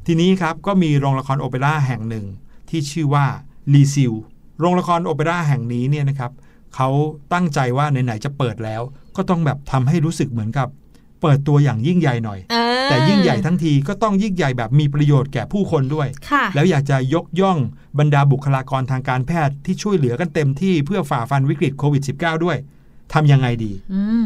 ทีนี้ครับก็มีโรงละครโอเปร่าแห่งหนึ่งที่ชื่อว่าลีซิลโรงละครโอเปร่าแห่งนี้เนี่ยนะครับเขาตั้งใจว่าไหนๆจะเปิดแล้วก็ต้องแบบทำให้รู้สึกเหมือนกับ เปิดตัวอย่างยิ่งใหญ่หน่อยแต่ยิ่งใหญ่ทั้งทีก็ต้องยิ่งใหญ่แบบมีประโยชน์แก่ผู้คนด้วยแล้วอยากจะยกย่องบรรดาบุคลากรทางการแพทย์ที่ช่วยเหลือกันเต็มที่เพื่อฝ่าฟันวิกฤตโควิด สิบเก้า ด้วยทำยังไงดี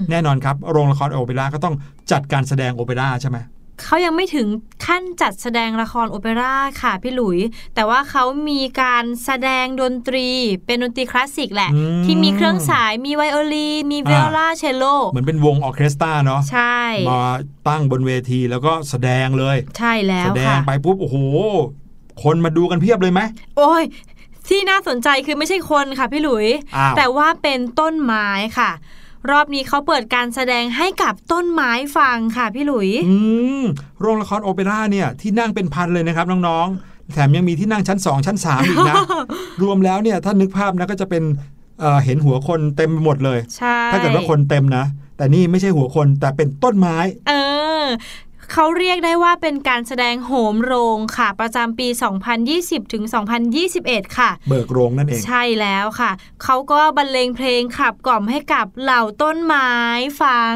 แน่นอนครับโรงละครโอเปร่าก็ต้องจัดการแสดงโอเปร่าใช่ไหมเขายังไม่ถึงขั้นจัดแสดงละครโอเปร่าค่ะพี่หลุยแต่ว่าเขามีการแสดงดนตรีเป็นดนตรีคลาสสิกแหละที่มีเครื่องสายมีไวโอลินมีไวโอลาเชลโลเหมือนเป็นวงออเคสตราเนาะใช่มาตั้งบนเวทีแล้วก็แสดงเลยใช่แล้วแสดงไปปุ๊บโอ้โหคนมาดูกันเพียบเลยไหมโอ้ยที่น่าสนใจคือไม่ใช่คนค่ะพี่หลุยแต่ว่าเป็นต้นไม้ค่ะรอบนี้เขาเปิดการแสดงให้กับต้นไม้ฟังค่ะพี่หลุยอืมโรงละครโอเปร่าเนี่ยที่นั่งเป็นพันเลยนะครับน้องๆแถมยังมีที่นั่งชั้นสองชั้นสามอีกนะ รวมแล้วเนี่ยถ้านึกภาพนะก็จะเป็น เอ่อ เห็นหัวคนเต็มหมดเลยถ้าเกิดว่าคนเต็มนะแต่นี่ไม่ใช่หัวคนแต่เป็นต้นไม้เออเขาเรียกได้ว่าเป็นการแสดงโหมโรงค่ะประจำปี สองพันยี่สิบถึงสองพันยี่สิบเอ็ด ค่ะเบิกโรงนั่นเองใช่แล้วค่ะเขาก็บรรเลงเพลงขับกล่อมให้กับเหล่าต้นไม้ฟัง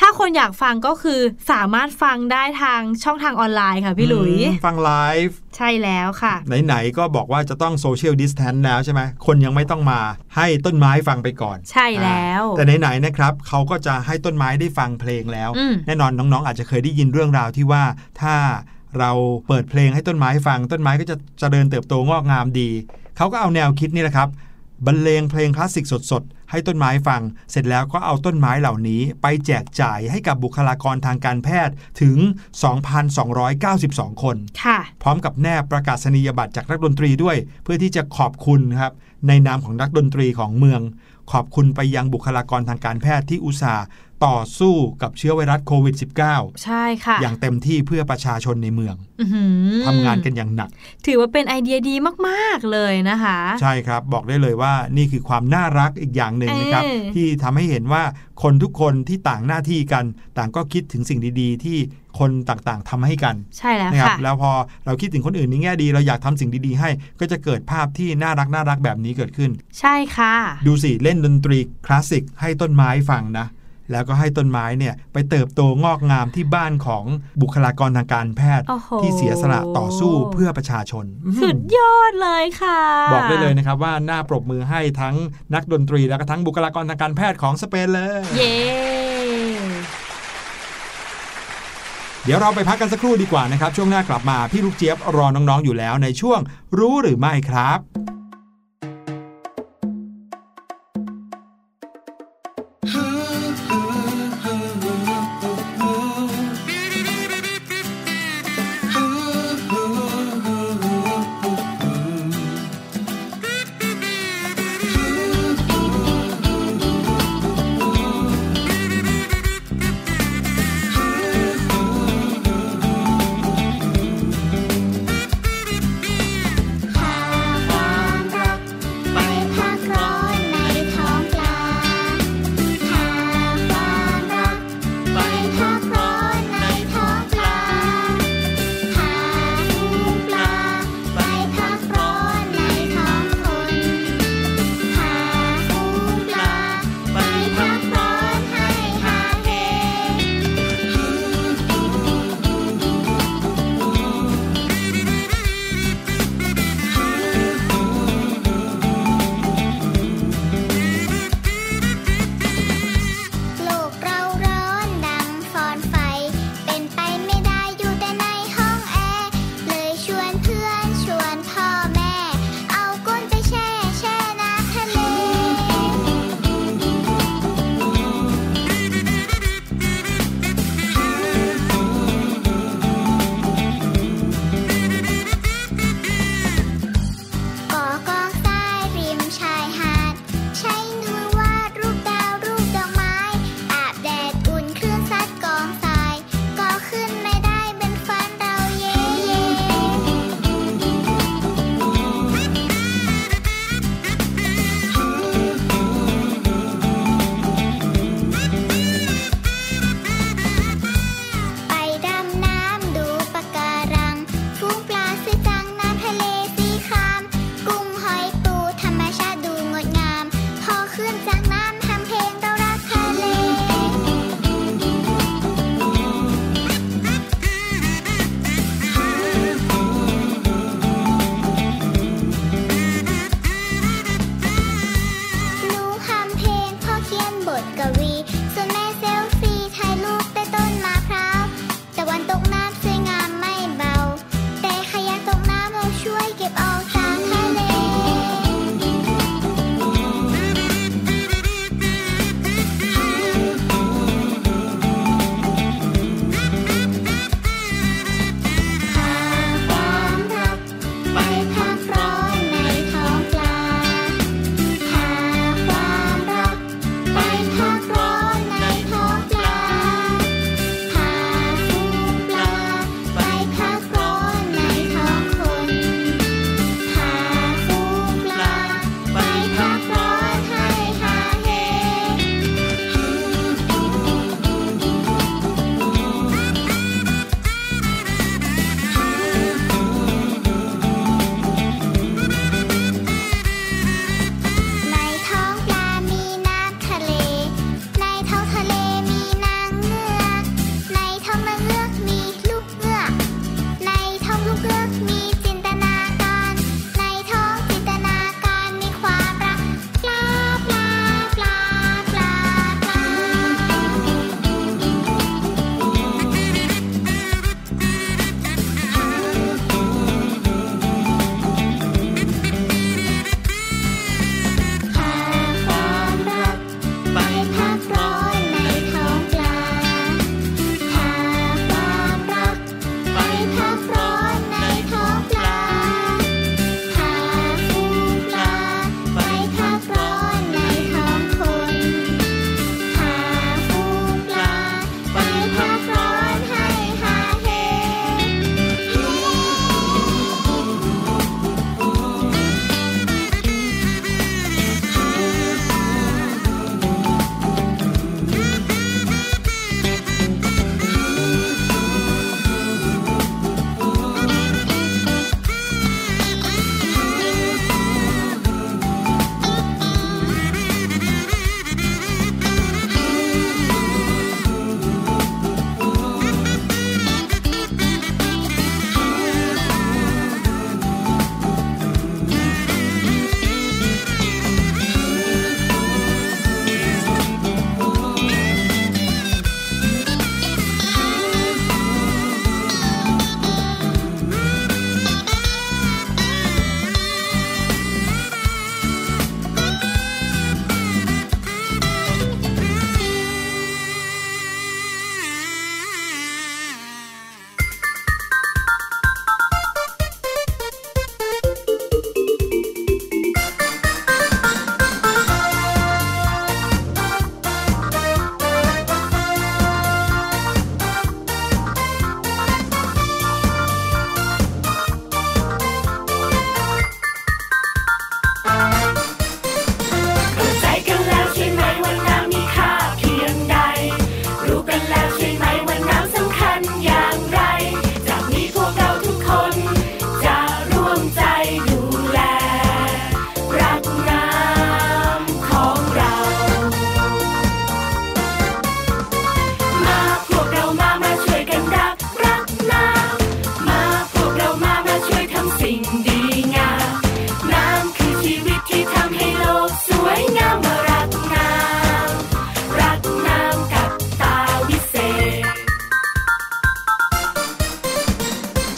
ถ้าคนอยากฟังก็คือสามารถฟังได้ทางช่องทางออนไลน์ค่ะพี่หลุยฟังไลฟ์ใช่แล้วค่ะไหนๆก็บอกว่าจะต้องโซเชียลดิสแทนซ์แล้วใช่ไหมคนยังไม่ต้องมาให้ต้นไม้ฟังไปก่อนใช่แล้วแต่ไหนๆนะครับเขาก็จะให้ต้นไม้ได้ฟังเพลงแล้วแน่นอนน้องๆอาจจะเคยได้ยินเรื่องราวที่ว่าถ้าเราเปิดเพลงให้ต้นไม้ฟังต้นไม้ก็จะเจริญเติบโตงอกงามดีเขาก็เอาแนวคิดนี่แหละครับบรรเลงเพลงคลาสสิกสดๆให้ต้นไม้ฟังเสร็จแล้วก็เอาต้นไม้เหล่านี้ไปแจกจ่ายให้กับบุคลากรทางการแพทย์ถึง สองพันสองร้อยเก้าสิบสอง คนค่ะพร้อมกับแนบประกาศนียบัตรจากนักดนตรีด้วยเพื่อที่จะขอบคุณครับในนามของนักดนตรีของเมืองขอบคุณไปยังบุคลากรทางการแพทย์ที่อุตส่าห์ต่อสู้กับเชื้อไวรัสโควิด สิบเก้า ใช่ค่ะอย่างเต็มที่เพื่อประชาชนในเมืองทำงานกันอย่างหนักถือว่าเป็นไอเดียดีมากๆเลยนะคะใช่ครับบอกได้เลยว่านี่คือความน่ารักอีกอย่างหนึ่งนะครับที่ทำให้เห็นว่าคนทุกคนที่ต่างหน้าที่กันต่างก็คิดถึงสิ่งดีๆที่คนต่างๆทำให้กันใช่แล้วค่ะแล้วพอเราคิดถึงคนอื่นในแง่ดีเราอยากทำสิ่งดีๆให้ก็จะเกิดภาพที่น่ารักน่ารักแบบนี้เกิดขึ้นใช่ค่ะดูสิเล่นดนตรีคลาสสิกให้ต้นไม้ฟังนะแล้วก็ให้ต้นไม้เนี่ยไปเติบโตงอกงามที่บ้านของบุคลากรทางการแพทย์ที่เสียสละต่อสู้เพื่อประชาชนสุดยอดเลยค่ะบอกได้เลยนะครับว่าน่าปรบมือให้ทั้งนักดนตรีแล้วก็ทั้งบุคลากรทางการแพทย์ของสเปนเลยเย้ yeah. เดี๋ยวเราไปพักกันสักครู่ดีกว่านะครับช่วงหน้ากลับมาพี่ลูกเจี๊ยบรอน้องๆอยู่แล้วในช่วงรู้หรือไม่ครับ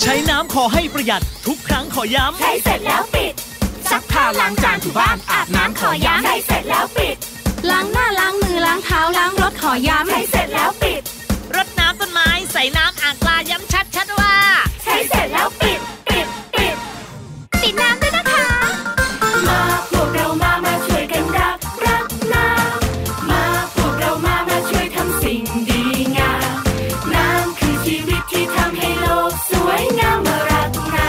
ใช้น้ำขอให้ประหยัดทุกครั้งขอย้ำใช้เสร็จแล้วปิดซักผ้าล้างจานถูบ้านอาบน้ำขอย้ำใช้เสร็จแล้วปิดล้างหน้าล้างมือล้างเท้าล้างรถขอย้ำใช้เสร็จแล้วปิดรดน้ำต้นไม้ใส่น้ำอ่างปลาย้ำชัดชัดว่าใช้เสร็จแล้วปิดปิดปิดปิดน้ำด้วยนะคะมาพวกเรามามาช่วยกันรักรักน้ำมาพวกเรามามาช่วยทำสิ่งดีงามน้ำคือชีวิตที่ทำให้โลกสวยงามมารักน้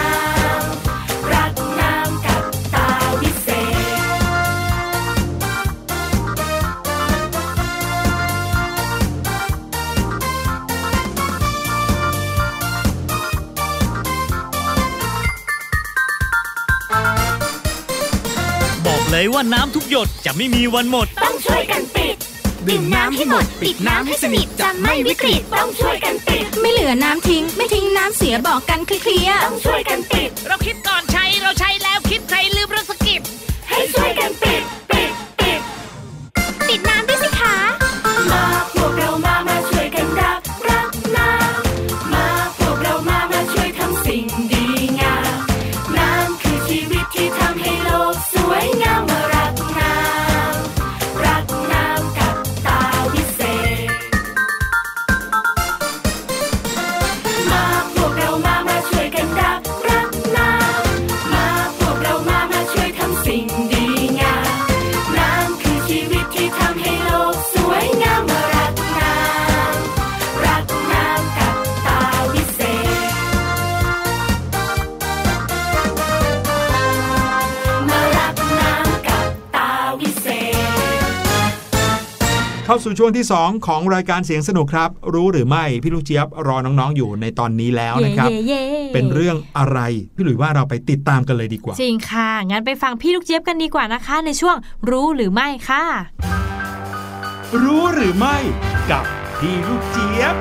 ำรักน้ำกับตาวิเศษเลยว่าน้ำทุกหยดจะไม่มีวันหมดต้องช่วยกันปิดดื่มน้ำให้หมดปิดน้ำให้สนิทจะไม่วิกฤตต้องช่วยกันปิดไม่เหลือน้ำทิ้งไม่ทิ้งน้ำเสียบอกกันเคลียร์ต้องช่วยกันปิดเราคิดก่อนใช้เราใช้แล้วคิดใครลืมเราสกิปให้ช่วยกันปิดปิดปิดปิดน้ำด้วยสิคะมาพวกเรามามาช่วยกันรักรักน้ำมาพวกเรามามาช่วยทำสิ่งดีงามน้ำคือชีวิตที่ทำให้โลกสวยงามมารักน้ำรักน้ำกับตาวิเศษมาพวกเรามามาช่วยกันรักรักน้ำมาพวกเรามามาช่วยทำสิ่งดีงามน้ำคือชีวิตที่ทำให้โลกสวยงามมารักน้ำรักน้ำกับตาวิเศษมารักน้ำกับตาวิเศษเข้าสู่ช่วงที่สองของรายการเสียงสนุกครับรู้หรือไม่พี่ลูกเจี๊ยบรอน้องๆอยู่ในตอนนี้แล้วนะครับเป็นเรื่องอะไรพี่หลุยว่าเราไปติดตามกันเลยดีกว่าจริงค่ะงั้นไปฟังพี่ลูกเจี๊ยบกันดีกว่านะคะในช่วงรู้หรือไม่ค่ะรู้หรือไม่กับพี่ลูกเจี๊ยบ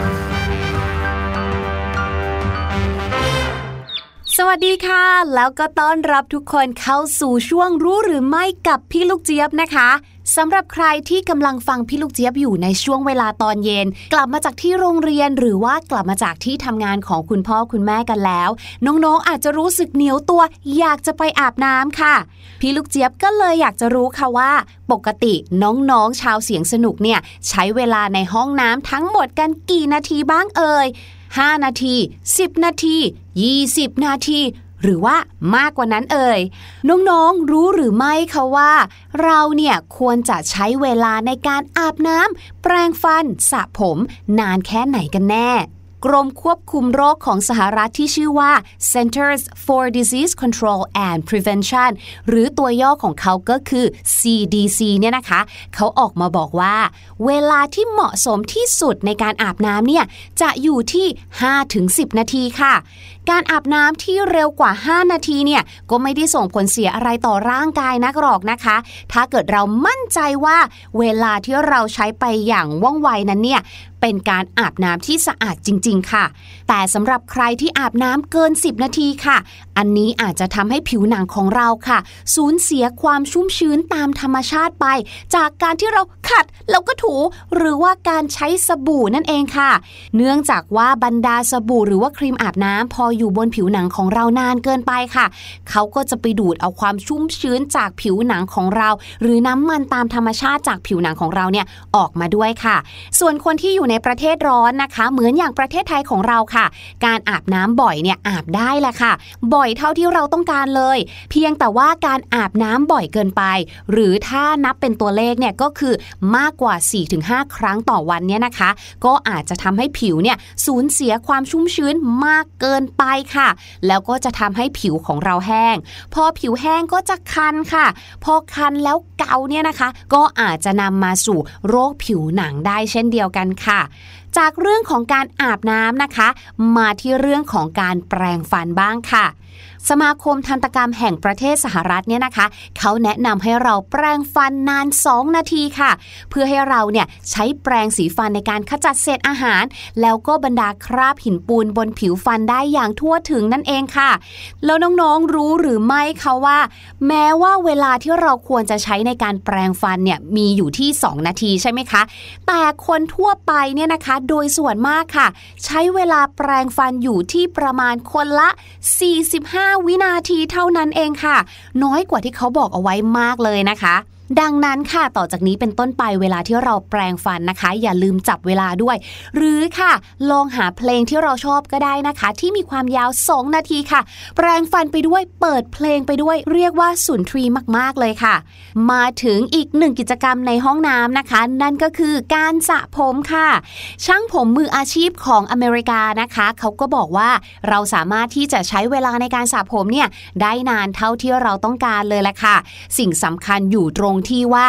สวัสดีค่ะแล้วก็ต้อนรับทุกคนเข้าสู่ช่วงรู้หรือไม่กับพี่ลูกเจี๊ยบนะคะสำหรับใครที่กำลังฟังพี่ลูกเจี๊ยบอยู่ในช่วงเวลาตอนเย็นกลับมาจากที่โรงเรียนหรือว่ากลับมาจากที่ทำงานของคุณพ่อคุณแม่กันแล้วน้องๆอาจจะรู้สึกเหนียวตัวอยากจะไปอาบน้ำค่ะพี่ลูกเจี๊ยบก็เลยอยากจะรู้ค่ะว่าปกติน้องๆชาวเสียงสนุกเนี่ยใช้เวลาในห้องน้ำทั้งหมดกันกี่นาทีบ้างเอ่ยห้านาทีสิบนาทียี่สิบนาทีหรือว่ามากกว่านั้นเอ่ยน้องๆรู้หรือไม่คะว่าเราเนี่ยควรจะใช้เวลาในการอาบน้ำแปรงฟันสระผมนานแค่ไหนกันแน่กรมควบคุมโรคของสหรัฐที่ชื่อว่า Centers for Disease Control and Prevention หรือตัวย่อของเขาก็คือ ซี ดี ซี เนี่ยนะคะเขาออกมาบอกว่าเวลาที่เหมาะสมที่สุดในการอาบน้ำเนี่ยจะอยู่ที่ ห้าถึงสิบ นาทีค่ะการอาบน้ำที่เร็วกว่าห้านาทีเนี่ยก็ไม่ได้ส่งผลเสียอะไรต่อร่างกายนักหรอกนะคะถ้าเกิดเรามั่นใจว่าเวลาที่เราใช้ไปอย่างว่องไวนั้นเนี่ยเป็นการอาบน้ำที่สะอาดจริงๆค่ะแต่สำหรับใครที่อาบน้ำเกินสิบนาทีค่ะอันนี้อาจจะทำให้ผิวหนังของเราค่ะสูญเสียความชุ่มชื้นตามธรรมชาติไปจากการที่เราขัดแล้วก็ถูหรือว่าการใช้สบู่นั่นเองค่ะเนื่องจากว่าบรรดาสบู่หรือว่าครีมอาบน้ำพออยู่บนผิวหนังของเรานานเกินไปค่ะเขาก็จะไปดูดเอาความชุ่มชื้นจากผิวหนังของเราหรือน้ำมันตามธรรมชาติจากผิวหนังของเราเนี่ยออกมาด้วยค่ะส่วนคนที่อยู่ในประเทศร้อนนะคะเหมือนอย่างประเทศไทยของเราค่ะการอาบน้ำบ่อยเนี่ยอาบได้แหละค่ะบ่อยเท่าที่เราต้องการเลยเพียงแต่ว่าการอาบน้ำบ่อยเกินไปหรือถ้านับเป็นตัวเลขเนี่ยก็คือมากกว่า สี่ถึงห้า ครั้งต่อวันเนี่ยนะคะก็อาจจะทำให้ผิวเนี่ยสูญเสียความชุ่มชื้นมากเกินไปค่ะแล้วก็จะทำให้ผิวของเราแห้งพอผิวแห้งก็จะคันค่ะพอคันแล้วเกาเนี่ยนะคะก็อาจจะนำมาสู่โรคผิวหนังได้เช่นเดียวกันค่ะจากเรื่องของการอาบน้ำนะคะมาที่เรื่องของการแปรงฟันบ้างค่ะ สมาคมทันตกรรมแห่งประเทศสหรัฐเนี่ยนะคะเขาแนะนำให้เราแปรงฟันนานสองนาทีค่ะเพื่อให้เราเนี่ยใช้แปรงสีฟันในการขจัดเศษอาหารแล้วก็บรรดาคราบหินปูนบนผิวฟันได้อย่างทั่วถึงนั่นเองค่ะแล้วน้องๆรู้หรือไม่คะว่าแม้ว่าเวลาที่เราควรจะใช้ในการแปรงฟันเนี่ยมีอยู่ที่สองนาทีใช่ไหมคะแต่คนทั่วไปเนี่ยนะคะโดยส่วนมากค่ะใช้เวลาแปรงฟันอยู่ที่ประมาณคนละสี่สิบห้าวินาทีเท่านั้นเองค่ะน้อยกว่าที่เขาบอกเอาไว้มากเลยนะคะดังนั้นค่ะต่อจากนี้เป็นต้นไปเวลาที่เราแปรงฟันนะคะอย่าลืมจับเวลาด้วยหรือค่ะลองหาเพลงที่เราชอบก็ได้นะคะที่มีความยาวสองนาทีค่ะแปรงฟันไปด้วยเปิดเพลงไปด้วยเรียกว่าสุนทรีมากๆเลยค่ะมาถึงอีกหนึ่งกิจกรรมในห้องน้ำนะคะนั่นก็คือการสระผมค่ะช่างผมมืออาชีพของอเมริกานะคะเขาก็บอกว่าเราสามารถที่จะใช้เวลาในการสระผมเนี่ยได้นานเท่าที่เราต้องการเลยแหละค่ะสิ่งสำคัญอยู่ตรงที่ว่า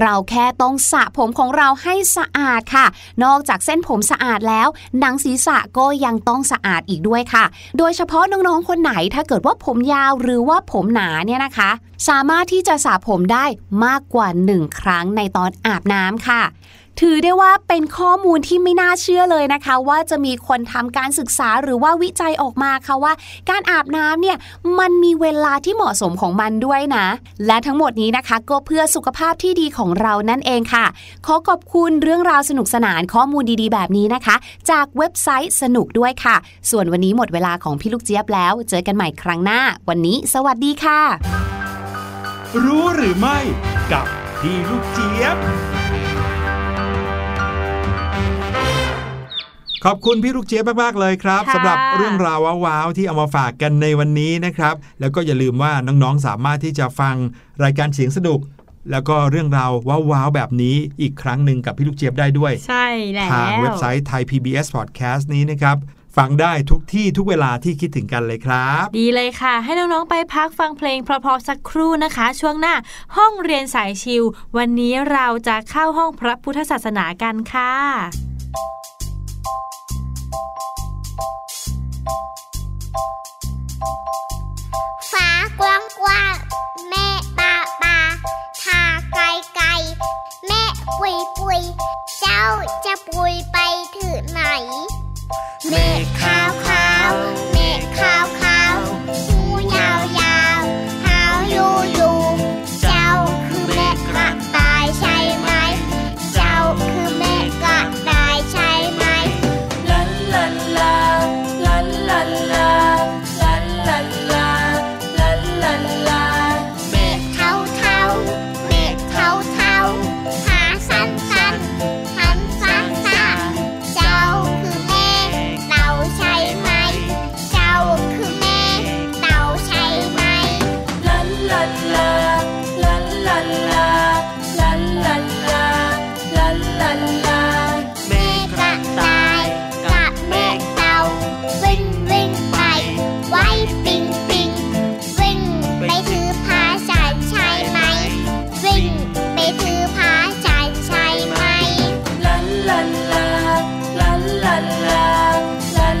เราแค่ต้องสระผมของเราให้สะอาดค่ะนอกจากเส้นผมสะอาดแล้วหนังศีรษะก็ยังต้องสะอาดอีกด้วยค่ะโดยเฉพาะน้องๆคนไหนถ้าเกิดว่าผมยาวหรือว่าผมหนาเนี่ยนะคะสามารถที่จะสระผมได้มากกว่าหนึ่งครั้งในตอนอาบน้ำค่ะถือได้ว่าเป็นข้อมูลที่ไม่น่าเชื่อเลยนะคะว่าจะมีคนทำการศึกษาหรือว่าวิจัยออกมาค่ะว่าการอาบน้ำเนี่ยมันมีเวลาที่เหมาะสมของมันด้วยนะและทั้งหมดนี้นะคะก็เพื่อสุขภาพที่ดีของเรานั่นเองค่ะขอขอบคุณเรื่องราวสนุกสนานข้อมูลดีๆแบบนี้นะคะจากเว็บไซต์สนุกด้วยค่ะส่วนวันนี้หมดเวลาของพี่ลูกเจี๊ยบแล้วเจอกันใหม่ครั้งหน้าวันนี้สวัสดีค่ะรู้หรือไม่กับพี่ลูกเจี๊ยบขอบคุณพี่ลูกเจี๊ยบมากๆเลยครับสำหรับเรื่องราวว้าวๆที่เอามาฝากกันในวันนี้นะครับแล้วก็อย่าลืมว่าน้องๆสามารถที่จะฟังรายการเสียงสนุกแล้วก็เรื่องราวว้าวๆแบบนี้อีกครั้งหนึ่งกับพี่ลูกเจี๊ยบได้ด้วยใช่แล้วทางเว็บไซต์ Thai พี บี เอส Podcast นี้นะครับฟังได้ทุกที่ทุกเวลาที่คิดถึงกันเลยครับดีเลยค่ะให้น้องๆไปพักฟังเพลงเพราะๆสักครู่นะคะช่วงหน้าห้องเรียนสายชิลวันนี้เราจะเข้าห้องพระพุทธศาสนากันค่ะฟ้ากว้างๆแม่ป่าป่าทาไกลๆแม่ปุยปุยเจ้าจะปุยไปถึงไหนแม่ขาวขาวแม่ขาวขาวหูยาวยาวเท้ายูยูเจ้าคือแม่กระต่ายใช่ไหมเจ้าคือแม่กระต่ายใช่ไหมลันลันลาลันลันลาลันลันลาลันลันลา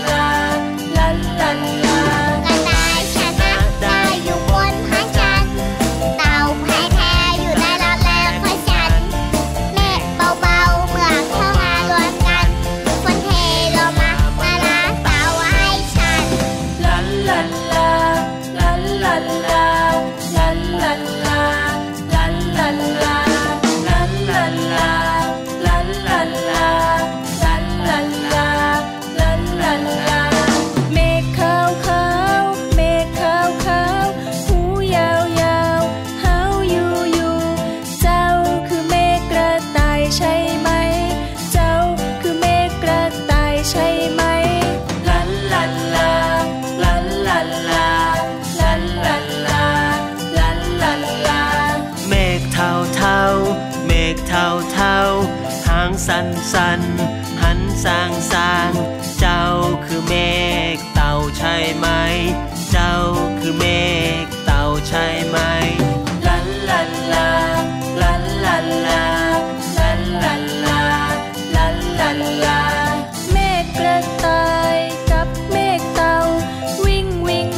แม่เท้าเท้าแม่เท้าเท้าขาสั้นสั้นหันซ้ายซ้ายเจ้าคือแม่เต่าใช่ไหมเจ้าคือแม่เต่าใช่ไหมลันลันลาลันลันลาลันลันลาลันลันลาแม่กระต่ายสันสันหันสางสางเจ้าคือเมฆเต่าใช่ไหมเจ้าคือเมฆเต่าใช่ไหมลันลันลาลันลันลาลันลันลาลันลันลาเมฆกระต่ายกับเมฆเต่าวิ่งวิ่ง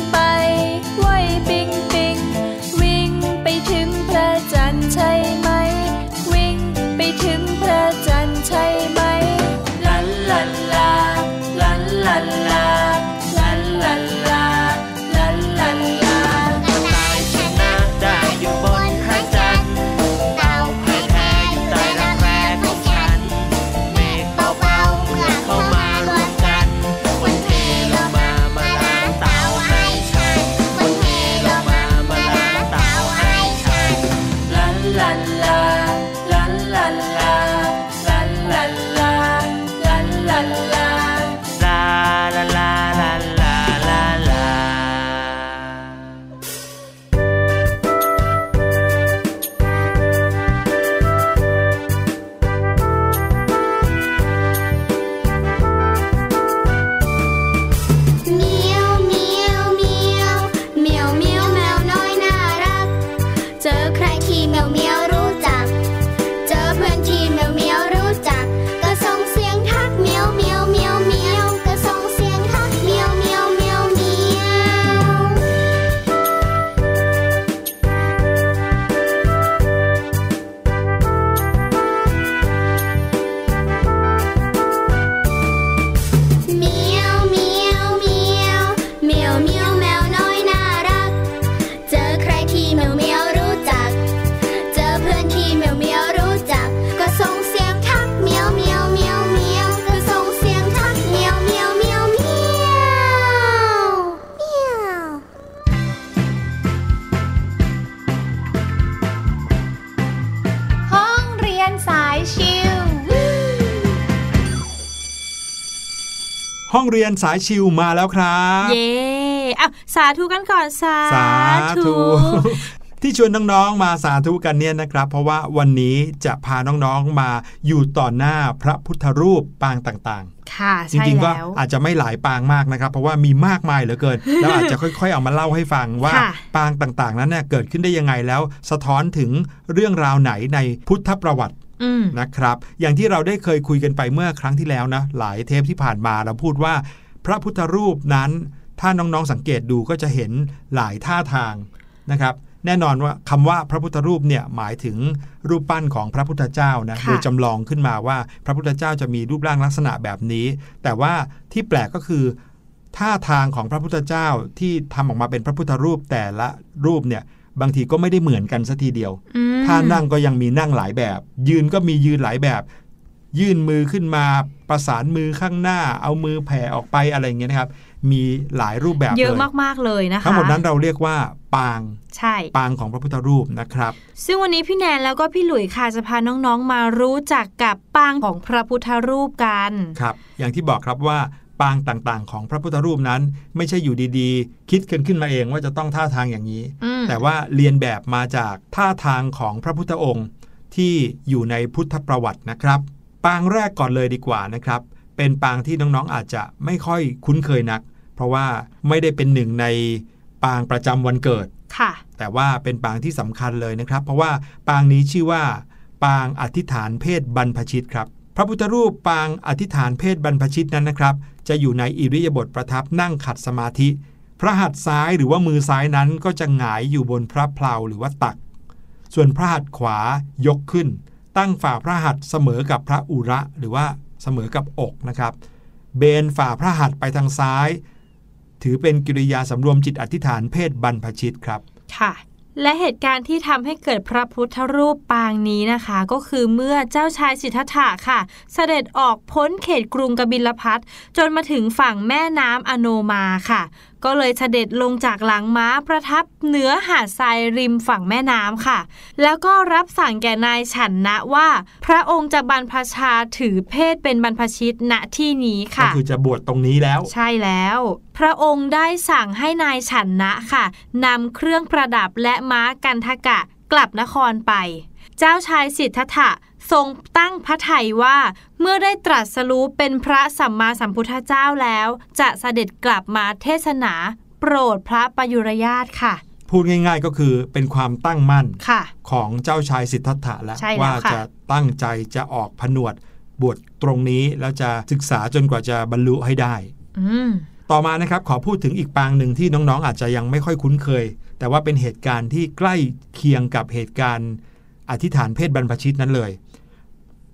ห้องเรียนสายชิวมาแล้วครับเย้อ่ะสาธุกันก่อนสาธุที่ชวนน้องๆมาสาธุกันเนี่ยนะครับเพราะว่าวันนี้จะพาน้องๆมาอยู่ต่อหน้าพระพุทธรูปปางต่างๆค่ะจริงๆก็อาจจะไม่หลายปางมากนะครับเพราะว่ามีมากมายเหลือเกิน แล้วอาจจะค่อยๆเอามาเล่าให้ฟังว่าปางต่างๆนั้นเนี่ยเกิดขึ้นได้ยังไงแล้วสะท้อนถึงเรื่องราวไหนในพุทธประวัตินะครับอย่างที่เราได้เคยคุยกันไปเมื่อครั้งที่แล้วนะหลายเทปที่ผ่านมาเราพูดว่าพระพุทธรูปนั้นถ้าน้องๆสังเกตดูก็จะเห็นหลายท่าทางนะครับแน่นอนว่าคำว่าพระพุทธรูปเนี่ยหมายถึงรูปปั้นของพระพุทธเจ้านะโดยจำลองขึ้นมาว่าพระพุทธเจ้าจะมีรูปร่างลักษณะแบบนี้แต่ว่าที่แปลกก็คือท่าทางของพระพุทธเจ้าที่ทำออกมาเป็นพระพุทธรูปแต่ละรูปเนี่ยบางทีก็ไม่ได้เหมือนกันซะทีเดียวท่านั่งก็ยังมีนั่งหลายแบบยืนก็มียืนหลายแบบยื่นมือขึ้นมาประสานมือข้างหน้าเอามือแผ่ออกไปอะไรอย่างเงี้ยนะครับมีหลายรูปแบบเยอะมากๆเลยนะคะทั้งหมดนั้นเราเรียกว่าปางใช่ปางของพระพุทธรูปนะครับซึ่งวันนี้พี่แนนแล้วก็พี่หลุยค่ะจะพาน้องๆมารู้จักกับปางของพระพุทธรูปกันครับอย่างที่บอกครับว่าปางต่างๆของพระพุทธรูปนั้นไม่ใช่อยู่ดีๆคิดขึ้นขึ้นมาเองว่าจะต้องท่าทางอย่างนี้แต่ว่าเรียนแบบมาจากท่าทางของพระพุทธองค์ที่อยู่ในพุทธประวัตินะครับปางแรกก่อนเลยดีกว่านะครับเป็นปางที่น้องๆอาจจะไม่ค่อยคุ้นเคยนักเพราะว่าไม่ได้เป็นหนึ่งในปางประจำวันเกิดค่ะแต่ว่าเป็นปางที่สำคัญเลยนะครับเพราะว่าปางนี้ชื่อว่าปางอธิษฐานเพศบรรพชิตครับพระพุทธรูปปางอธิษฐานเพศบรรพชิตนั้นนะครับจะอยู่ในอิริยาบถประทับนั่งขัดสมาธิพระหัตถ์ซ้ายหรือว่ามือซ้ายนั้นก็จะหงายอยู่บนพระเพลาหรือว่าตักส่วนพระหัตถ์ขวายกขึ้นตั้งฝ่าพระหัตถ์เสมอกับพระอุระหรือว่าเสมอกับอกนะครับเบนฝ่าพระหัตถ์ไปทางซ้ายถือเป็นกิริยาสำรวมจิตอธิษฐานเพศบรรพชิตครับค่ะและเหตุการณ์ที่ทำให้เกิดพระพุทธรูปปางนี้นะคะก็คือเมื่อเจ้าชายสิทธัตถะค่ะเสด็จออกพ้นเขตกรุงกบิลพัสจนมาถึงฝั่งแม่น้ำอโนมาค่ะก็เลยเสด็จลงจากหลังม้าประทับเหนือหาดทรายริมฝั่งแม่น้ำค่ะแล้วก็รับสั่งแก่นายฉันนะว่าพระองค์จะบรรพชาถือเพศเป็นบรรพชิตณที่นี้ค่ะก็คือจะบวชตรงนี้แล้วใช่แล้วพระองค์ได้สั่งให้นายฉันนะค่ะนำเครื่องประดับและม้ากันทกะกลับนครไปเจ้าชายสิทธัตถะทรงตั้งพระทัยว่าเมื่อได้ตรัสรู้เป็นพระสัมมาสัมพุทธเจ้าแล้วจะเสด็จกลับมาเทศนาโปรดพระประยุรญาติค่ะพูดง่ายๆก็คือเป็นความตั้งมั่นของเจ้าชายสิทธัตถะแล้วว่าจะตั้งใจจะออกผนวดบวชตรงนี้แล้วจะศึกษาจนกว่าจะบรรลุให้ได้ต่อมานะครับขอพูดถึงอีกปางหนึ่งที่น้องๆอาจจะยังไม่ค่อยคุ้นเคยแต่ว่าเป็นเหตุการณ์ที่ใกล้เคียงกับเหตุการณ์อธิษฐานเพศบรรพชิตนั้นเลย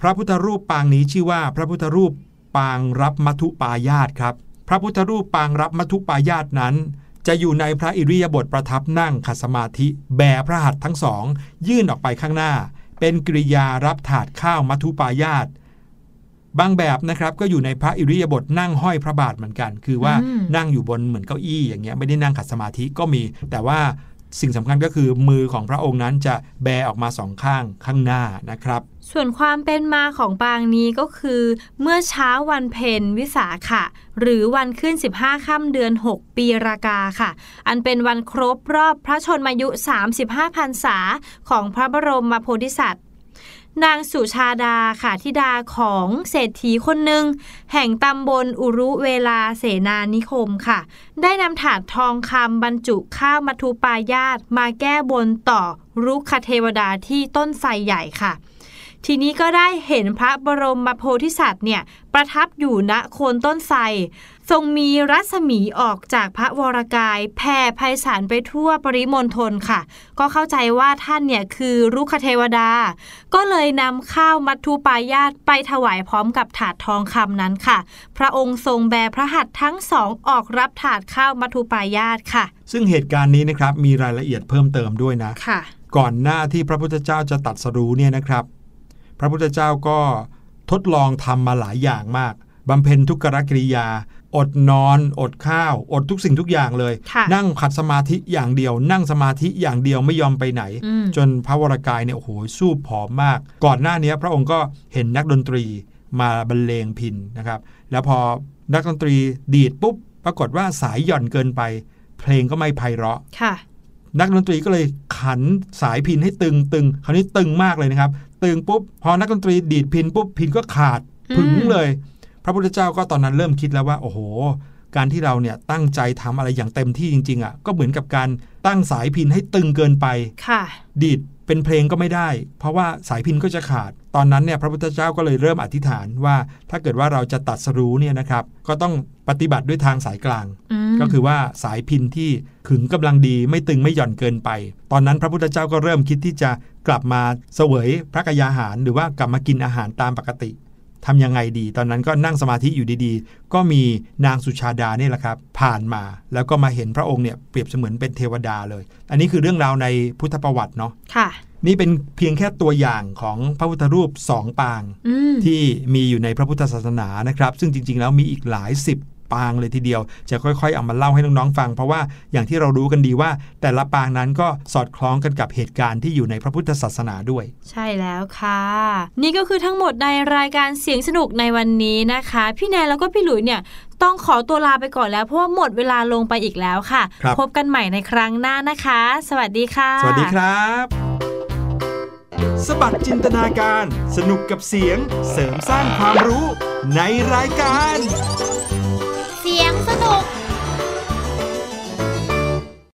พระพุทธรูปปางนี้ชื่อว่าพระพุทธรูปปางรับมัทธุปายาตครับพระพุทธรูปปางรับมัทธุปายาตนั้นจะอยู่ในพระอิริยาบถประทับนั่งขัดสมาธิแบพระหัตถ์ทั้งสองยื่นออกไปข้างหน้าเป็นกิริยารับถาดข้าวมัทธุปายาตบางแบบนะครับก็อยู่ในพระอิริยาบถนั่งห้อยพระบาทเหมือนกันคือว่านั่งอยู่บนเหมือนเก้าอี้อย่างเงี้ยไม่ได้นั่งขัดสมาธิก็มีแต่ว่า สิ่งสำคัญก็คือมือของพระองค์นั้นจะแบออกมาสองข้างข้างหน้านะครับส่วนความเป็นมาของปางนี้ก็คือเมื่อเช้าวันเพ็ญวิสาขะหรือวันขึ้นสิบห้าค่ำเดือนหกปีรากาค่ะอันเป็นวันครบรอบพระชนมายุสามสิบห้าพรรษาของพระบรมโพธิสัตว์นางสุชาดาค่ะธิดาของเศรษฐีคนหนึ่งแห่งตำบลอุรุเวลาเสนานิคมค่ะได้นำถาดทองคำบรรจุข้าวมัทุปายาตมาแก้บนต่อรุกขเทวดาที่ต้นไทรใหญ่ค่ะทีนี้ก็ได้เห็นพระบรมโพธิสัตว์เนี่ยประทับอยู่ณโคนต้นไทรทรงมีรัศมีออกจากพระวรกายแผ่ไพศาลไปทั่วปริมณฑลค่ะก็เข้าใจว่าท่านเนี่ยคือรุกขเทวดาก็เลยนำข้าวมัทธุปายาตไปถวายพร้อมกับถาดทองคำนั้นค่ะพระองค์ทรงแบพระหัตถ์ทั้งสองออกรับถาดข้าวมัทธุปายาตค่ะซึ่งเหตุการณ์นี้นะครับมีรายละเอียดเพิ่มเติมด้วยนะค่ะก่อนหน้าที่พระพุทธเจ้าจะตรัสรู้เนี่ยนะครับพระพุทธเจ้าก็ทดลองทำมาหลายอย่างมากบำเพ็ญทุกขกิริยาอดนอนอดข้าวอดทุกสิ่งทุกอย่างเลยนั่งขัดสมาธิอย่างเดียวนั่งสมาธิอย่างเดียวไม่ยอมไปไหนจนพระวรกายเนี่ยโอ้โหสู้ผอมมากก่อนหน้านี้พระองค์ก็เห็นนักดนตรีมาบรรเลงพิณนะครับแล้วพอนักดนตรีดีดปุ๊บปรากฏว่าสายหย่อนเกินไปเพลงก็ไม่ไพเราะนักดนตรีก็เลยขันสายพิณให้ตึงตึงคราวนี้ตึงมากเลยนะครับตึงปุ๊บพอนักดนตรีดีดพิณปุ๊บพิณก็ขาดผึ่งเลยพระพุทธเจ้าก็ตอนนั้นเริ่มคิดแล้วว่าโอ้โหการที่เราเนี่ยตั้งใจทำอะไรอย่างเต็มที่จริงๆอ่ะก็เหมือนกับการตั้งสายพิณให้ตึงเกินไปดีดเป็นเพลงก็ไม่ได้เพราะว่าสายพิณก็จะขาดตอนนั้นเนี่ยพระพุทธเจ้าก็เลยเริ่มอธิษฐานว่าถ้าเกิดว่าเราจะตรัสรู้เนี่ยนะครับก็ต้องปฏิบัติด้วยทางสายกลางก็คือว่าสายพิณที่ขึงกำลังดีไม่ตึงไม่หย่อนเกินไปตอนนั้นพระพุทธเจ้าก็เริ่มคิดที่จะกลับมาเสวยพระกายอาหารหรือว่ากลับมากินอาหารตามปกติทำยังไงดีตอนนั้นก็นั่งสมาธิอยู่ดีๆก็มีนางสุชาดาเนี่ยแหละครับผ่านมาแล้วก็มาเห็นพระองค์เนี่ยเปรียบเสมือนเป็นเทวดาเลยอันนี้คือเรื่องราวในพุทธประวัติเนาะค่ะนี่เป็นเพียงแค่ตัวอย่างของพระพุทธรูปสองปางที่มีอยู่ในพระพุทธศาสนานะครับซึ่งจริงๆแล้วมีอีกหลายสิบปางเลยทีเดียวจะค่อยๆเอามาเล่าให้น้องๆฟังเพราะว่าอย่างที่เรารู้กันดีว่าแต่ละปางนั้นก็สอดคล้องกันกับเหตุการณ์ที่อยู่ในพระพุทธศาสนาด้วยใช่แล้วค่ะนี่ก็คือทั้งหมดในรายการเสียงสนุกในวันนี้นะคะพี่แนนแล้วก็พี่หลุยเนี่ยต้องขอตัวลาไปก่อนแล้วเพราะว่าหมดเวลาลงไปอีกแล้วค่ะพบกันใหม่ในครั้งหน้านะคะสวัสดีค่ะสวัสดีครับสบัดจินตนาการสนุกกับเสียงเสริมสร้างความรู้ในรายการ